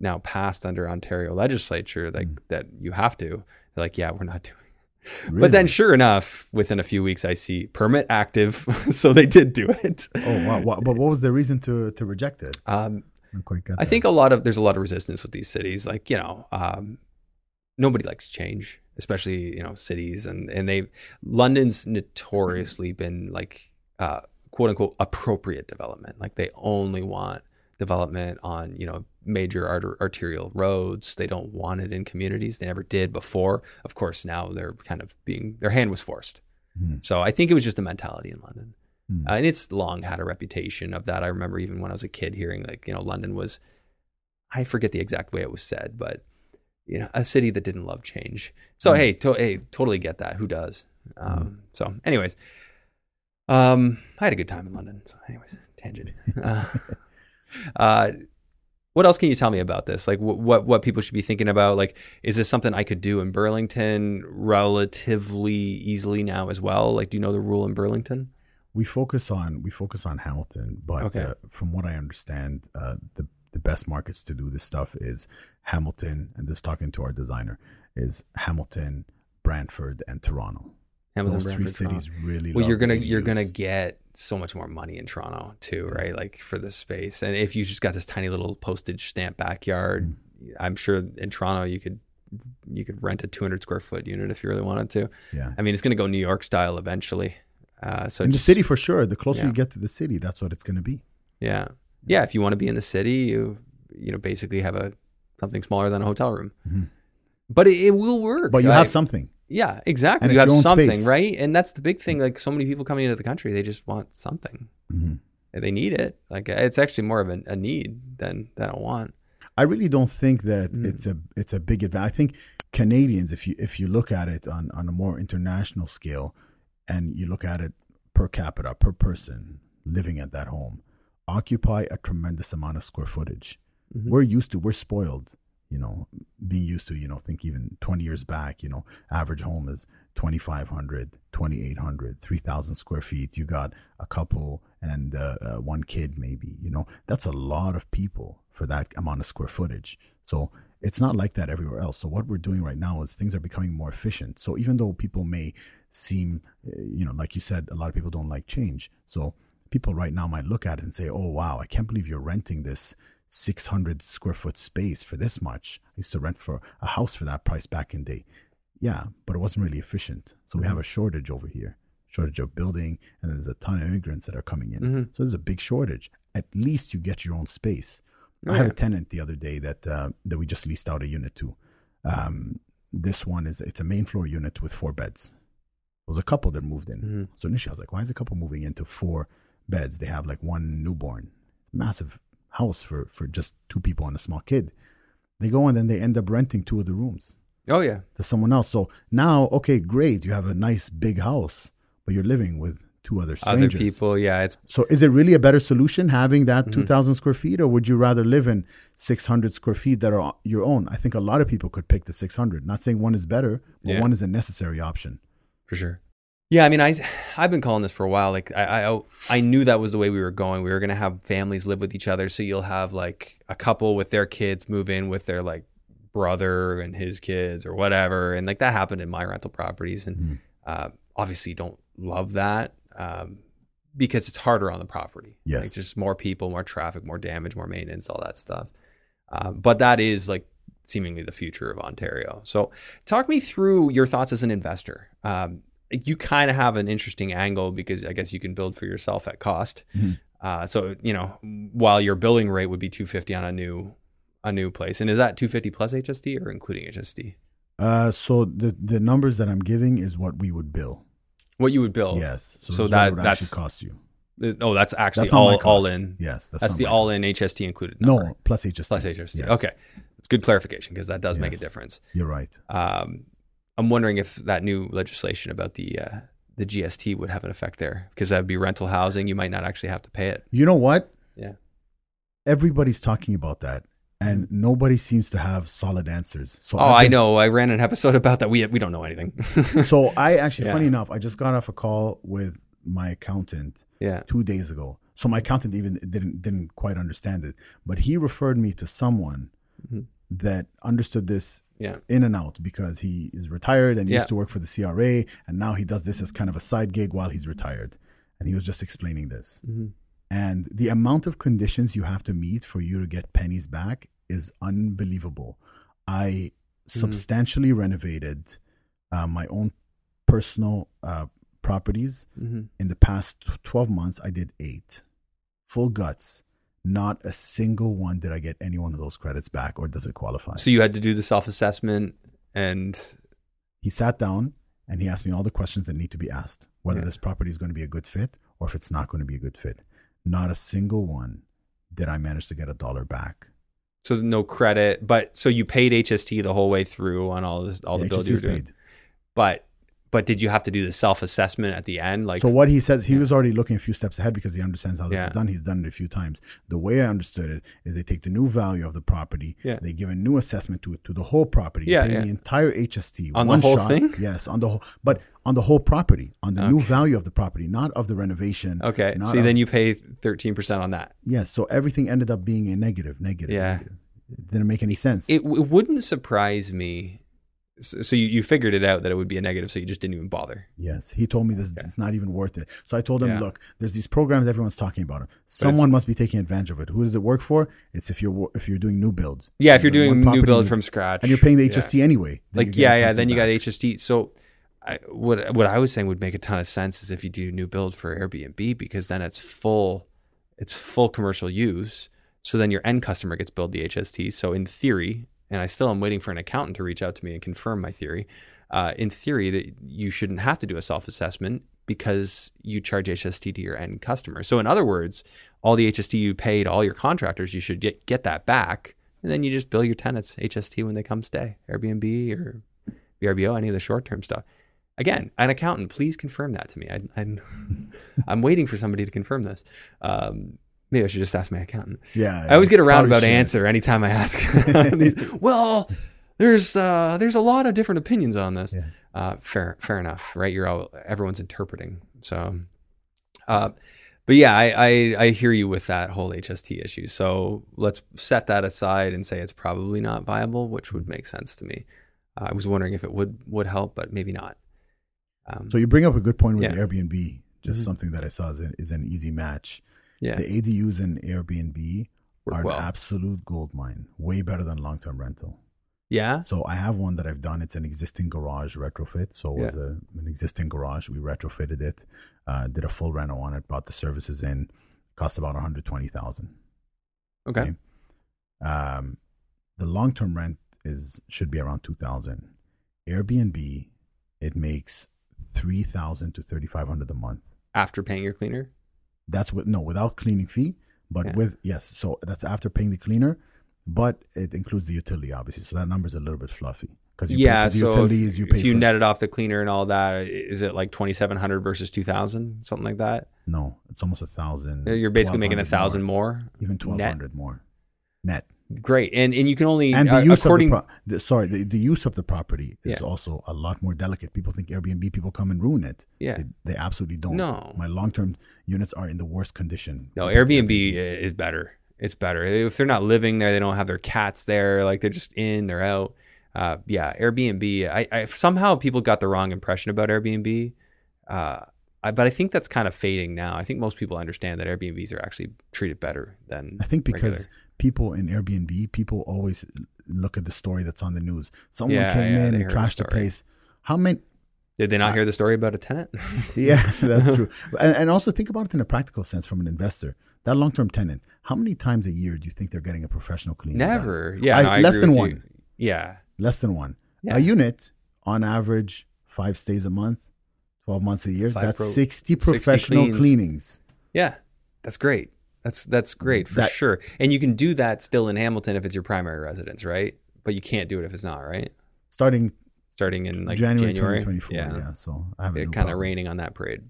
now passed under Ontario legislature, like that you have to." They're like, "Yeah, we're not doing it." Really? But then sure enough, within a few weeks, I see permit active. So they did do it. Oh, wow. But what was the reason to reject it? I think there's a lot of resistance with these cities. Like, nobody likes change, especially, cities. And London's notoriously been like, quote unquote, appropriate development. Like they only want development on, major arterial roads. They don't want it in communities. They never did before. Of course, now they're kind of their hand was forced. Mm. So I think it was just the mentality in London. Mm. And it's long had a reputation of that. I remember even when I was a kid hearing like, London was, I forget the exact way it was said, but a city that didn't love change. So hey, totally get that. Who does? So anyways, I had a good time in London. So anyways, tangent. What else can you tell me about this? Like what people should be thinking about? Like, is this something I could do in Burlington relatively easily now as well? Like, do you know the rule in Burlington? We focus on Hamilton, but from what I understand, the best markets to do this stuff is Hamilton, and this talking to our designer is Hamilton, Brantford, and Toronto. Hamilton, those three cities Toronto. Really. Well, you're gonna get so much more money in Toronto too, right? Like for the space, and if you just got this tiny little postage stamp backyard, mm-hmm. I'm sure in Toronto you could rent a 200 square foot unit if you really wanted to. Yeah, I mean it's gonna go New York style eventually. The city for sure. The closer you get to the city, that's what it's gonna be. Yeah, yeah. If you want to be in the city, you basically have something smaller than a hotel room, mm-hmm. but it will work. But you have something. Yeah, exactly. And you have something, space. Right? And that's the big thing. Like so many people coming into the country, they just want something. Mm-hmm. And they need it. Like it's actually more of a need than a want. I really don't think that it's a big advantage. I think Canadians, if you look at it on a more international scale and you look at it per capita, per person living at that home, occupy a tremendous amount of square footage. Mm-hmm. We're spoiled. Being used to, think even 20 years back, average home is 2,500, 2,800, 3,000 square feet. You got a couple and one kid maybe, that's a lot of people for that amount of square footage. So it's not like that everywhere else. So what we're doing right now is things are becoming more efficient. So even though people may seem, like you said, a lot of people don't like change. So people right now might look at it and say, oh, wow, I can't believe you're renting this 600 square foot space for this much. I used to rent for a house for that price back in the day. Yeah, but it wasn't really efficient. So we have a shortage over here, shortage of building, and there's a ton of immigrants that are coming in. Mm-hmm. So there's a big shortage. At least you get your own space. Oh, I had a tenant the other day that we just leased out a unit to. This one it's a main floor unit with 4 beds. It was a couple that moved in. Mm-hmm. So initially I was like, why is a couple moving into 4 beds? They have like one newborn, massive house for just 2 people and a small kid. They go and then they end up renting 2 of the rooms. Oh yeah, to someone else. So now, okay, great, you have a nice big house, but you're living with 2 other strangers. Other people, yeah. So is it really a better solution having that 2,000 square feet, or would you rather live in 600 square feet that are your own? I think a lot of people could pick the 600. Not saying one is better, but one is a necessary option. For sure. Yeah, I mean, I've been calling this for a while. Like, I knew that was the way we were going. We were going to have families live with each other. So you'll have, like, a couple with their kids move in with their, like, brother and his kids or whatever. And, like, that happened in my rental properties. And obviously don't love that because it's harder on the property. Yes. Like, just more people, more traffic, more damage, more maintenance, all that stuff. But that is, like, seemingly the future of Ontario. So talk me through your thoughts as an investor. You kind of have an interesting angle because I guess you can build for yourself at cost. Mm-hmm. So, while your billing rate would be $250 on a new place. And is that $250 plus HST or including HST? So the numbers that I'm giving is what we would bill. What you would bill? Yes. So that's actually cost you. Oh, that's actually all in. Yes. That's the all in HST included number. No, plus HST. Plus HST. Yes. Okay. It's good clarification because that does make a difference. You're right. I'm wondering if that new legislation about the GST would have an effect there because that would be rental housing. You might not actually have to pay it. You know what? Yeah. Everybody's talking about that and nobody seems to have solid answers. So I know. I ran an episode about that. We don't know anything. So I actually, funny enough, I just got off a call with my accountant 2 days ago. So my accountant even didn't quite understand it, but he referred me to someone that understood this in and out, because he is retired and used to work for the CRA, and now he does this as kind of a side gig while he's retired. And he was just explaining this. Mm-hmm. And the amount of conditions you have to meet for you to get pennies back is unbelievable. I substantially renovated my own personal properties. Mm-hmm. In the past 12 months, I did 8. Full guts. Not a single one did I get any one of those credits back, or does it qualify? So you had to do the self-assessment, and... He sat down and he asked me all the questions that need to be asked. Whether this property is going to be a good fit or if it's not going to be a good fit. Not a single one did I manage to get a dollar back. So no credit, but so you paid HST the whole way through on all this, all the bills you were doing. Paid. But did you have to do the self-assessment at the end? Like, so what he says, he was already looking a few steps ahead because he understands how this is done. He's done it a few times. The way I understood it is they take the new value of the property. Yeah. They give a new assessment to the whole property. Yeah, pay the entire HST. On one the whole shot, thing? Yes, on the whole. But on the whole property, on the new value of the property, not of the renovation. Okay, so then you pay 13% on that. Yes, so everything ended up being a negative. Yeah. Negative. It didn't make any sense. It wouldn't surprise me. So you figured it out that it would be a negative, so you just didn't even bother. Yes. He told me this, it's not even worth it. So I told him, look, there's these programs, everyone's talking about them. Someone must be taking advantage of it. Who does it work for? It's if you're doing new builds. Yeah, if you're doing new build from scratch. And you're paying the HST anyway. Like, then you got HST. So what I was saying would make a ton of sense is if you do new build for Airbnb, because then it's full commercial use. So then your end customer gets billed the HST. So in theory... And I still am waiting for an accountant to reach out to me and confirm my theory. In theory, that you shouldn't have to do a self-assessment because you charge HST to your end customer. So in other words, all the HST you paid, all your contractors, you should get that back. And then you just bill your tenants HST when they come stay, Airbnb or VRBO, any of the short-term stuff. Again, an accountant, please confirm that to me. I'm waiting for somebody to confirm this. Maybe I should just ask my accountant. Yeah. I always get a roundabout answer anytime I ask. Well, there's a lot of different opinions on this. Yeah. Fair enough, right? Everyone's interpreting. So, but yeah, I hear you with that whole HST issue. So let's set that aside and say it's probably not viable, which would make sense to me. I was wondering if it would help, but maybe not. So you bring up a good point with the Airbnb. Just something that I saw is an easy match. Yeah. The ADUs and Airbnb are an absolute gold mine, way better than long-term rental. Yeah. So I have one that I've done. It's an existing garage retrofit. So it was an existing garage. We retrofitted it, did a full reno on it, brought the services in, cost about $120,000. Okay. The long-term rent should be around $2,000. Airbnb, it makes $3,000 to $3,500 a month. After paying your cleaner? That's without cleaning fee, but so that's after paying the cleaner, but it includes the utility, obviously. So that number's a little bit fluffy because if you net it off the cleaner and all that, is it like $2,700 versus $2,000, something like that? No, it's almost $1,000. You're basically making $1,000 more, even $1,200 more net. Great, and you can only the use of the property is also a lot more delicate. People think Airbnb people come and ruin it. Yeah, they absolutely don't. No, my long-term units are in the worst condition. No, Airbnb is better. It's better if they're not living there. They don't have their cats there. Like they're just in, they're out. Airbnb. I somehow people got the wrong impression about Airbnb, but I think that's kind of fading now. I think most people understand that Airbnbs are actually treated better than regular. People in Airbnb, people always look at the story that's on the news. Someone came in and trashed the place. How many? Did they not hear the story about a tenant? Yeah, that's true. And also think about it in a practical sense from an investor. That long-term tenant, how many times a year do you think they're getting a professional cleaner? Never. Down? Yeah, I less agree than with one. You. Yeah, less than one. Yeah. A unit on average 5 stays a month, 12 months a year. 60 professional 60 cleanings. Yeah, that's great. That's great for sure. And you can do that still in Hamilton if it's your primary residence, right? But you can't do it if it's not, right? Starting in like January 2024. Yeah. So I have it kind of raining on that parade.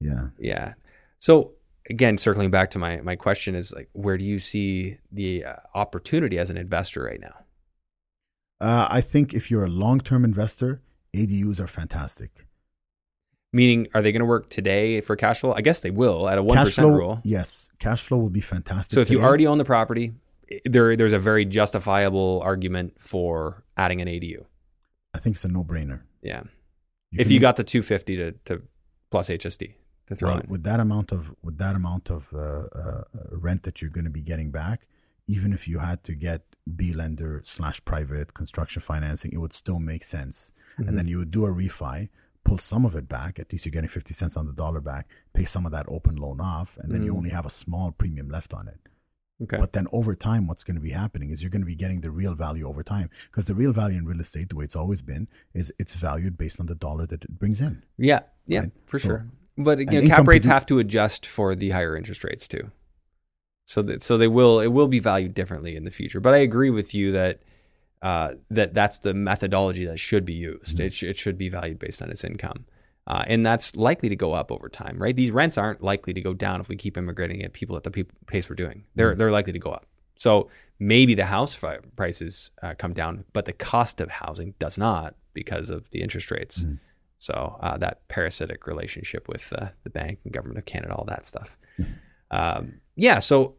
Yeah. Yeah. So again, circling back to my question is like, where do you see the opportunity as an investor right now? I think if you're a long-term investor, ADUs are fantastic. Meaning, are they going to work today for cash flow? I guess they will at a 1% rule. Yes. Cash flow will be fantastic. So if you already own the property, there's a very justifiable argument for adding an ADU. I think it's a no-brainer. Yeah. If you got the 250 to plus HST to throw in. With that amount of rent that you're going to be getting back, even if you had to get B lender / private construction financing, it would still make sense. Mm-hmm. And then you would do a refi, pull some of it back, at least you're getting 50 cents on the dollar back, pay some of that open loan off, and then you only have a small premium left on it. Okay. But then over time, what's going to be happening is you're going to be getting the real value over time, because the real value in real estate, the way it's always been, is it's valued based on the dollar that it brings in. Yeah, yeah, right? Sure. But again, cap rates have to adjust for the higher interest rates too. So it will be valued differently in the future. But I agree with you that that's the methodology that should be used. Mm-hmm. It should be valued based on its income. And that's likely to go up over time, right? These rents aren't likely to go down if we keep immigrating at people at the pace we're doing. They're likely to go up. So maybe the house prices come down, but the cost of housing does not because of the interest rates. Mm. So that parasitic relationship with the bank and government of Canada, all that stuff. Mm. So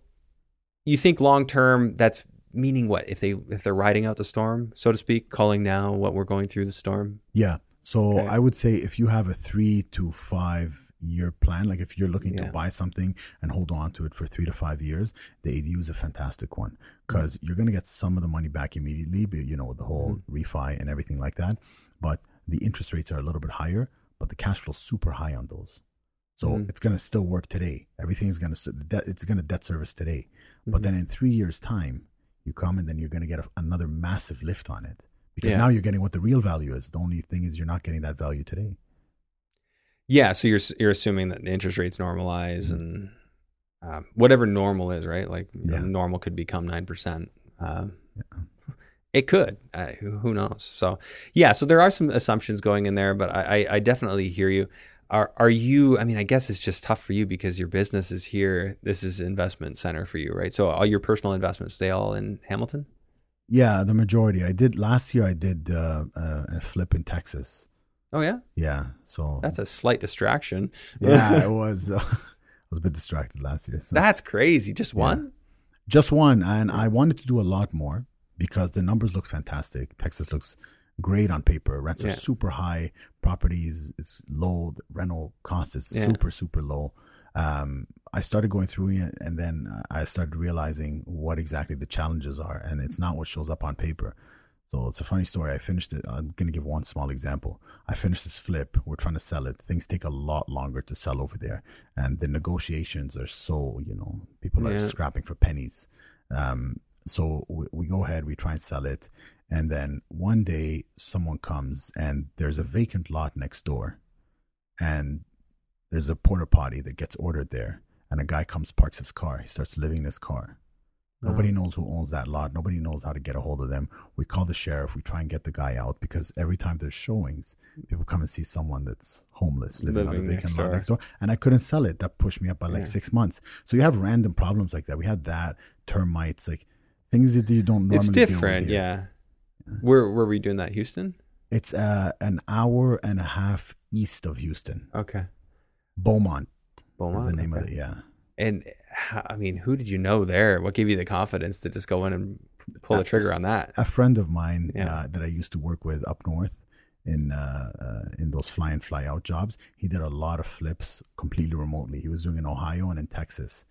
you think long-term, that's meaning what? If they're riding out the storm, so to speak, calling now what we're going through the storm? Yeah. So okay. I would say if you have a 3 to 5 year plan, like if you're looking to buy something and hold on to it for 3 to 5 years, the ADU is a fantastic one, because you're going to get some of the money back immediately, but, with the whole refi and everything like that. But the interest rates are a little bit higher, but the cash flow is super high on those. So it's going to still work today. Everything's going to, debt service today. Mm-hmm. But then in 3 years time, you come and then you're going to get another massive lift on it. Because now you're getting what the real value is. The only thing is you're not getting that value today. Yeah, so you're assuming that the interest rates normalize and whatever normal is, right? Like normal could become 9%. It could. Who knows? So so there are some assumptions going in there, but I definitely hear you. Are you? I mean, I guess it's just tough for you because your business is here. This is investment center for you, right? So all your personal investments, they all in Hamilton? Yeah, the majority. Last year I did a flip in Texas. Oh, yeah? Yeah. So that's a slight distraction. Yeah, it was. I was a bit distracted last year. So. That's crazy. Just one? Yeah. Just one. And I wanted to do a lot more because the numbers look fantastic. Texas looks great on paper. Rents are super high. Properties, it's low. The rental cost is super, super low. I started going through it, and then I started realizing what exactly the challenges are, and it's not what shows up on paper. So it's a funny story. I finished it. I'm going to give one small example. I finished this flip. We're trying to sell it. Things take a lot longer to sell over there, and the negotiations are so, people are scrapping for pennies. So we go ahead, we try and sell it, and then one day someone comes, and there's a vacant lot next door, and there's a porta potty that gets ordered there, and a guy comes, parks his car. He starts living in his car. Nobody knows who owns that lot. Nobody knows how to get a hold of them. We call the sheriff. We try and get the guy out, because every time there's showings, people come and see someone that's homeless living on the vacant lot next door. And I couldn't sell it. That pushed me up by 6 months. So you have random problems like that. We had that, termites, like things that you don't normally. It's different, deal with Where were we doing that? Houston. It's an hour and a half east of Houston. Okay. Beaumont is the name of it, And I mean, who did you know there? What gave you the confidence to just go in and pull the trigger on that? A friend of mine that I used to work with up north in those fly in, fly out jobs, he did a lot of flips completely remotely. He was doing in Ohio and in Texas.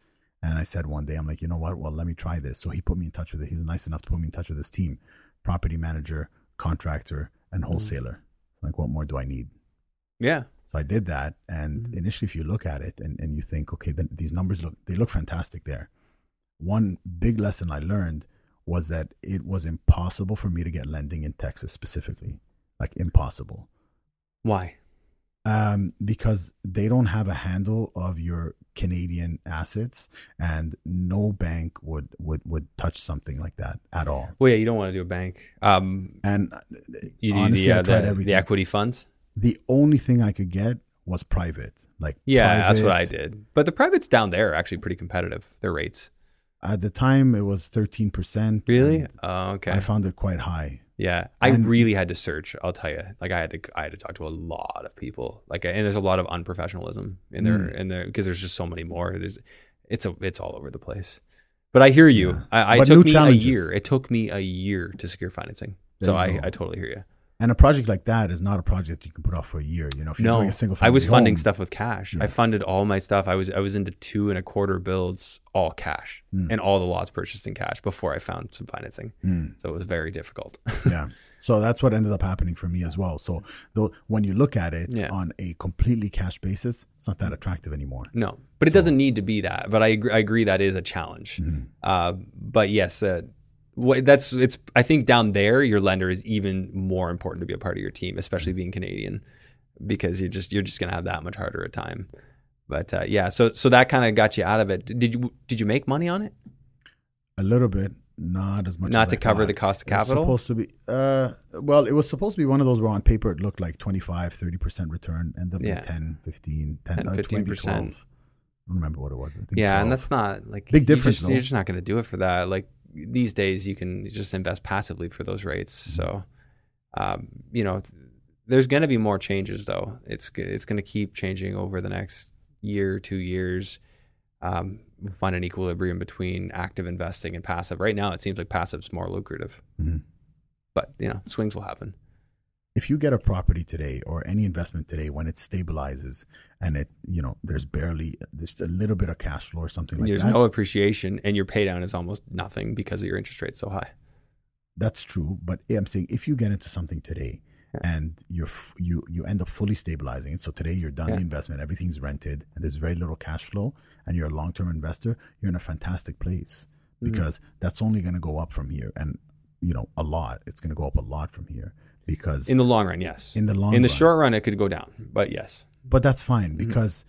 And I said one day, I'm like, you know what? Well, let me try this. So he put me in touch with it. He was nice enough to put me in touch with his team, property manager, contractor, and wholesaler. Mm-hmm. Like, what more do I need? Yeah. So I did that, and initially, if you look at it and you think, okay, then these numbers look fantastic there. One big lesson I learned was that it was impossible for me to get lending in Texas specifically, like impossible. Why? Because they don't have a handle of your Canadian assets, and no bank would touch something like that at all. Well, yeah, you don't want to do a bank. And you do honestly, I tried everything. The equity funds. The only thing I could get was private. That's what I did. But the privates down there are actually pretty competitive, their rates. At the time, it was 13%. Really? Oh, okay. I found it quite high. Yeah. I really had to search, I'll tell you. Like, I had to talk to a lot of people. Like, and there's a lot of unprofessionalism in there because there's just so many more. It's all over the place. But I hear you. Yeah. It took me a year. It took me a year to secure financing. So I totally hear you. And a project like that is not a project you can put off for a year. You know, if you're doing a single family home. I was funding stuff with cash. Yes. I funded all my stuff. I was into 2.25 builds all cash and all the lots purchased in cash before I found some financing. Mm. So it was very difficult. Yeah. So that's what ended up happening for me as well. So when you look at it on a completely cash basis, it's not that attractive anymore. No, but it doesn't need to be that. But I agree that is a challenge. Mm-hmm. But yes, I think down there, your lender is even more important to be a part of your team, especially being Canadian, because you're just going to have that much harder a time. But so that kind of got you out of it. Did you make money on it? A little bit. Not as much. Not as to cover the cost of capital? It was supposed to be, it was supposed to be one of those where on paper it looked like 25, 30% return, ended up like 10, 15%. I don't remember what it was. I think 12. And that's not like big difference. You're just not going to do it for that. Like these days, you can just invest passively for those rates. So, there's going to be more changes though. It's going to keep changing over the next year, 2 years. We'll find an equilibrium between active investing and passive. Right now, it seems like passive's more lucrative, but swings will happen. If you get a property today or any investment today, when it stabilizes and it, there's barely just a little bit of cash flow or something like that. There's no appreciation and your pay down is almost nothing because of your interest rate so high. That's true. But I'm saying if you get into something today and you end up fully stabilizing it. So today you're done the investment, everything's rented and there's very little cash flow, and you're a long-term investor, you're in a fantastic place because that's only going to go up from here. And, a lot. It's going to go up a lot from here because... In the long run, yes. In the short run, it could go down, but yes. But that's fine because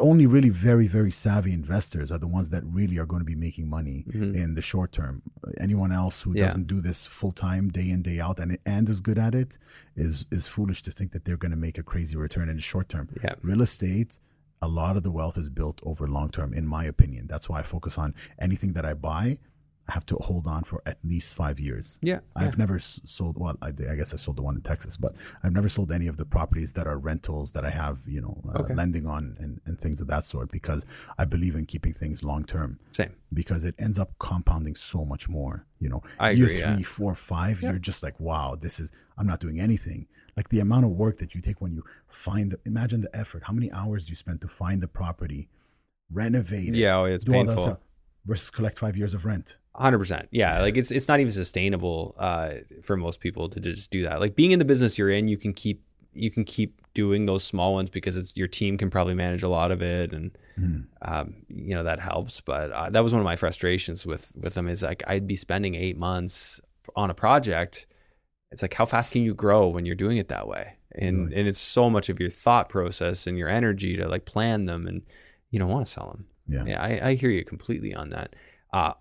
only really very, very savvy investors are the ones that really are going to be making money in the short term. Anyone else who doesn't do this full-time, day in, day out, and is good at it is foolish to think that they're going to make a crazy return in the short term. Yeah. Real estate... A lot of the wealth is built over long term, in my opinion. That's why I focus on anything that I buy. I have to hold on for at least 5 years. Yeah. I've never sold, I guess I sold the one in Texas, but I've never sold any of the properties that are rentals that I have, lending on and things of that sort, because I believe in keeping things long term. Same. Because it ends up compounding so much more, I agree, year 3, 4, 5, you're just like, wow, I'm not doing anything. Like the amount of work that you take when you find imagine the effort, how many hours you spent to find the property, renovate it. Yeah, it's painful. Versus collect 5 years of rent. 100%. Yeah, like it's not even sustainable for most people to just do that. Like being in the business you're in, you can keep doing those small ones because your team can probably manage a lot of it, and that helps. But that was one of my frustrations with them is like I'd be spending 8 months on a project. It's like, how fast can you grow when you're doing it that way? And and it's so much of your thought process and your energy to like plan them, and you don't want to sell them. Yeah, I hear you completely on that.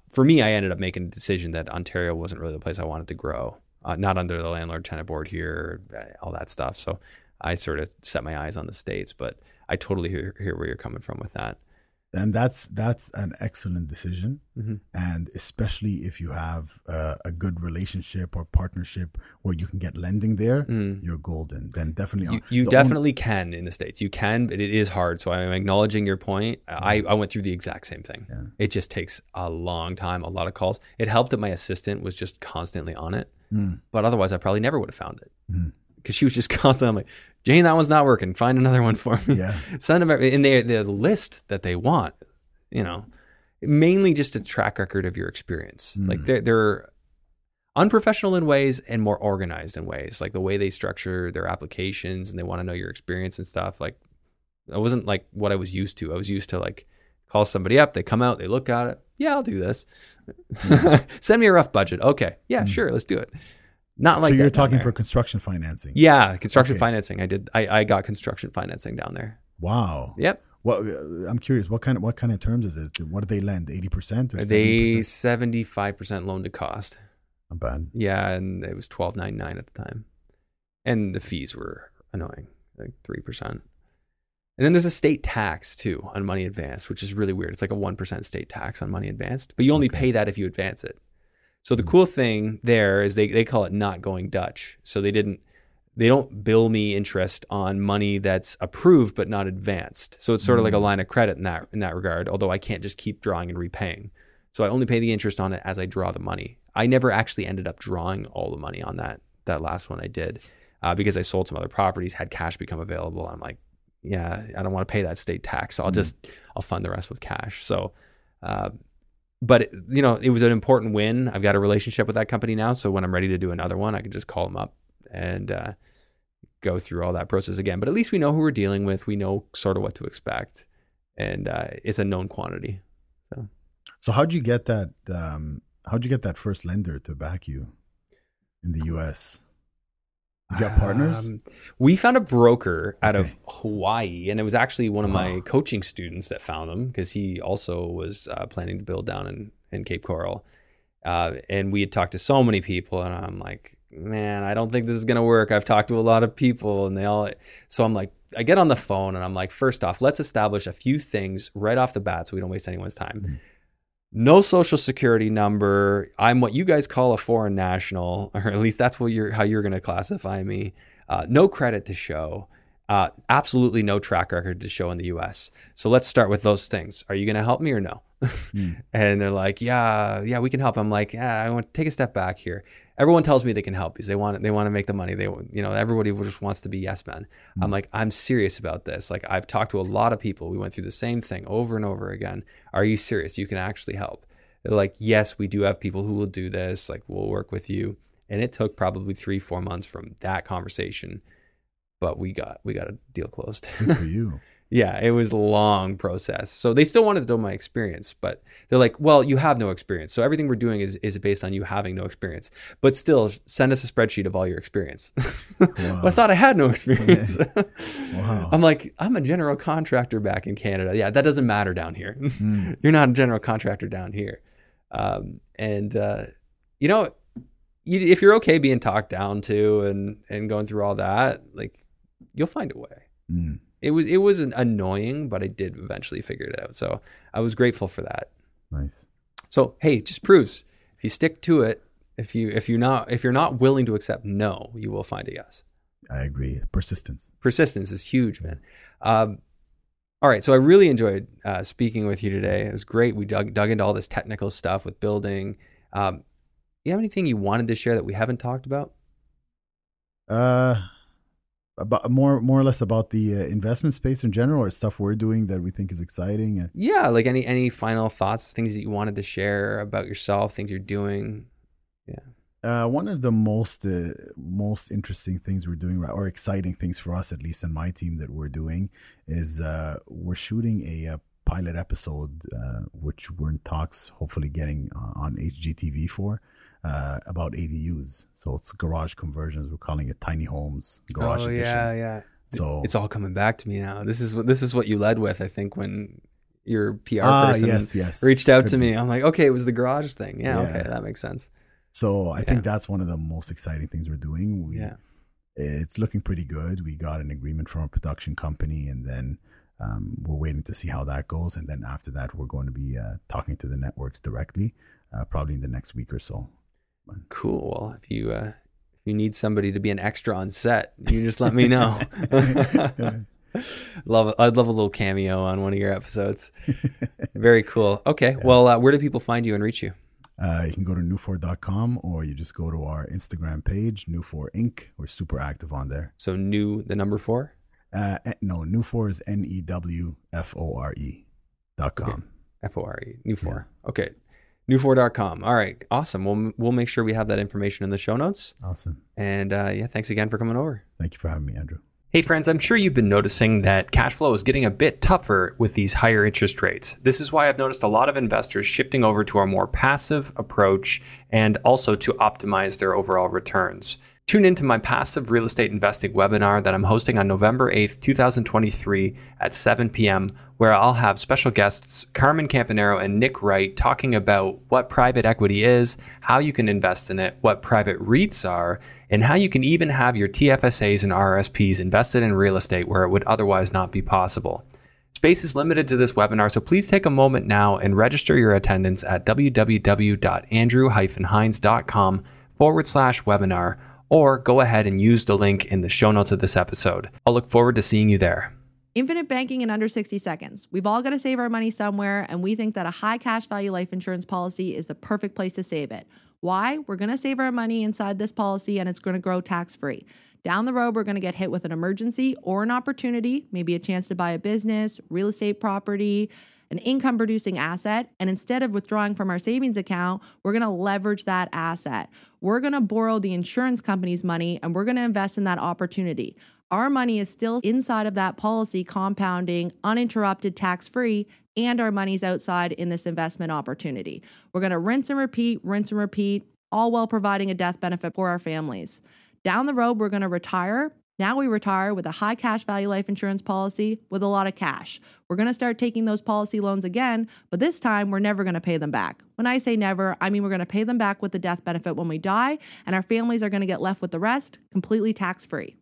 For me, I ended up making a decision that Ontario wasn't really the place I wanted to grow, not under the landlord-tenant board here, all that stuff. So I sort of set my eyes on the States, but I totally hear where you're coming from with that. And that's an excellent decision. Mm-hmm. And especially if you have a good relationship or partnership where you can get lending there, you're golden. Then definitely. You definitely can in the States. You can, but it is hard. So I'm acknowledging your point. I went through the exact same thing. Yeah. It just takes a long time, a lot of calls. It helped that my assistant was just constantly on it. But otherwise, I probably never would have found it. Because she was just constantly, I'm like, Jane, that one's not working. Find another one for me. Yeah. Send them everything. And the list that they want, mainly just a track record of your experience. Like they're unprofessional in ways and more organized in ways. Like the way they structure their applications and they want to know your experience and stuff. Like I wasn't like what I was used to. I was used to like call somebody up. They come out, they look at it. Yeah, I'll do this. Send me a rough budget. Okay. Yeah, sure. Let's do it. Not like so you're talking for construction financing. Yeah, construction financing. I did. I got construction financing down there. Wow. Yep. Well, I'm curious. What kind of terms is it? What do they lend? 80% or 70%? They 75% loan to cost. Not bad. Yeah, and it was $12.99 at the time, and the fees were annoying, like 3%. And then there's a state tax too on money advanced, which is really weird. It's like a 1% state tax on money advanced, but you only pay that if you advance it. So the cool thing there is they call it not going Dutch. So they didn't, they don't bill me interest on money that's approved but not advanced. So it's sort of like a line of credit in that regard, although I can't just keep drawing and repaying. So I only pay the interest on it as I draw the money. I never actually ended up drawing all the money on that last one I did because I sold some other properties, had cash become available. I'm like, yeah, I don't want to pay that state tax. I'll fund the rest with cash. So, but you know, it was an important win. I've got a relationship with that company now. So when I'm ready to do another one, I can just call them up and go through all that process again. But at least we know who we're dealing with. We know sort of what to expect, and it's a known quantity. So how'd you get that? How'd you get that first lender to back you in the U.S.? You got partners? We found a broker out of Hawaii, and it was actually one of my coaching students that found him, because he also was planning to build down in Cape Coral. And we had talked to so many people, and I'm like, man, I don't think this is going to work. I've talked to a lot of people, and so I'm like, I get on the phone and I'm like, first off, let's establish a few things right off the bat so we don't waste anyone's time. Mm-hmm. No social security number. I'm what you guys call a foreign national, or at least that's what how you're going to classify me. No credit to show. Absolutely no track record to show in the US. So let's start with those things. Are you going to help me or no? And they're like, yeah, we can help. I'm like, yeah, I want to take a step back here. Everyone tells me they can help because they want to make the money. They, you know, everybody just wants to be yes men. I'm like, I'm serious about this. Like, I've talked to a lot of people. We went through the same thing over and over again. Are you serious? You can actually help. They're like, yes, we do have people who will do this. Like, we'll work with you. And it took probably 3-4 months from that conversation, but we got a deal closed. Good for you. Yeah, it was a long process. So they still wanted to know my experience, but they're like, well, you have no experience. So everything we're doing is based on you having no experience, but still send us a spreadsheet of all your experience. Wow. I thought I had no experience. Wow. I'm like, I'm a general contractor back in Canada. Yeah, that doesn't matter down here. You're not a general contractor down here. You know, if you're okay being talked down to and going through all that, like, you'll find a way. Mm. It was annoying, but I did eventually figure it out. So I was grateful for that. Nice. So hey, it just proves if you stick to it, if you're not willing to accept no, you will find a yes. I agree. Persistence is huge, man. All right, so I really enjoyed speaking with you today. It was great. We dug into all this technical stuff with building. You have anything you wanted to share that we haven't talked about? About more or less about the investment space in general, or stuff we're doing that we think is exciting. And yeah, like any final thoughts, things that you wanted to share about yourself, things you're doing. Yeah, one of the most interesting things we're doing, or exciting things for us, at least in my team, that we're doing is we're shooting a pilot episode, which we're in talks, hopefully getting on HGTV for. About ADUs. So it's garage conversions. We're calling it tiny homes, garage edition. Yeah. So it's all coming back to me now. This is what you led with, I think, when your PR person reached out to me. I'm like, okay, it was the garage thing. Yeah. Okay, that makes sense. So I think that's one of the most exciting things we're doing. It's looking pretty good. We got an agreement from a production company, and then we're waiting to see how that goes. And then after that, we're going to be talking to the networks directly, probably in the next week or so. Cool. If you need somebody to be an extra on set, you just let me know. I'd love a little cameo on one of your episodes. Very cool. Okay. Yeah. Well, where do people find you and reach you? You can go to newfore.com, or you just go to our Instagram page, Newfore Inc. We're super active on there. So the number 4? No, Newfore is NEWFORE.com. Okay. F-O-R-E. Newfore. Yeah. Okay. Newfore.com. All right. Awesome. We'll make sure we have that information in the show notes. Awesome. And thanks again for coming over. Thank you for having me, Andrew. Hey friends, I'm sure you've been noticing that cash flow is getting a bit tougher with these higher interest rates. This is why I've noticed a lot of investors shifting over to a more passive approach, and also to optimize their overall returns. Tune into my passive real estate investing webinar that I'm hosting on November 8th, 2023 at 7 p.m., where I'll have special guests Carmen Campanaro and Nick Wright talking about what private equity is, how you can invest in it, what private REITs are, and how you can even have your TFSAs and RRSPs invested in real estate where it would otherwise not be possible. Space is limited to this webinar, so please take a moment now and register your attendance at www.andrew-hines.com/webinar. or go ahead and use the link in the show notes of this episode. I'll look forward to seeing you there. Infinite banking in under 60 seconds. We've all got to save our money somewhere, and we think that a high cash value life insurance policy is the perfect place to save it. Why? We're going to save our money inside this policy, and it's going to grow tax-free. Down the road, we're going to get hit with an emergency or an opportunity, maybe a chance to buy a business, real estate property, an income-producing asset, and instead of withdrawing from our savings account, we're going to leverage that asset. We're going to borrow the insurance company's money, and we're going to invest in that opportunity. Our money is still inside of that policy, compounding, uninterrupted, tax-free, and our money's outside in this investment opportunity. We're going to rinse and repeat, all while providing a death benefit for our families. Down the road, we're going to retire. Now we retire with a high cash value life insurance policy with a lot of cash. We're going to start taking those policy loans again, but this time we're never going to pay them back. When I say never, I mean we're going to pay them back with the death benefit when we die, and our families are going to get left with the rest completely tax-free.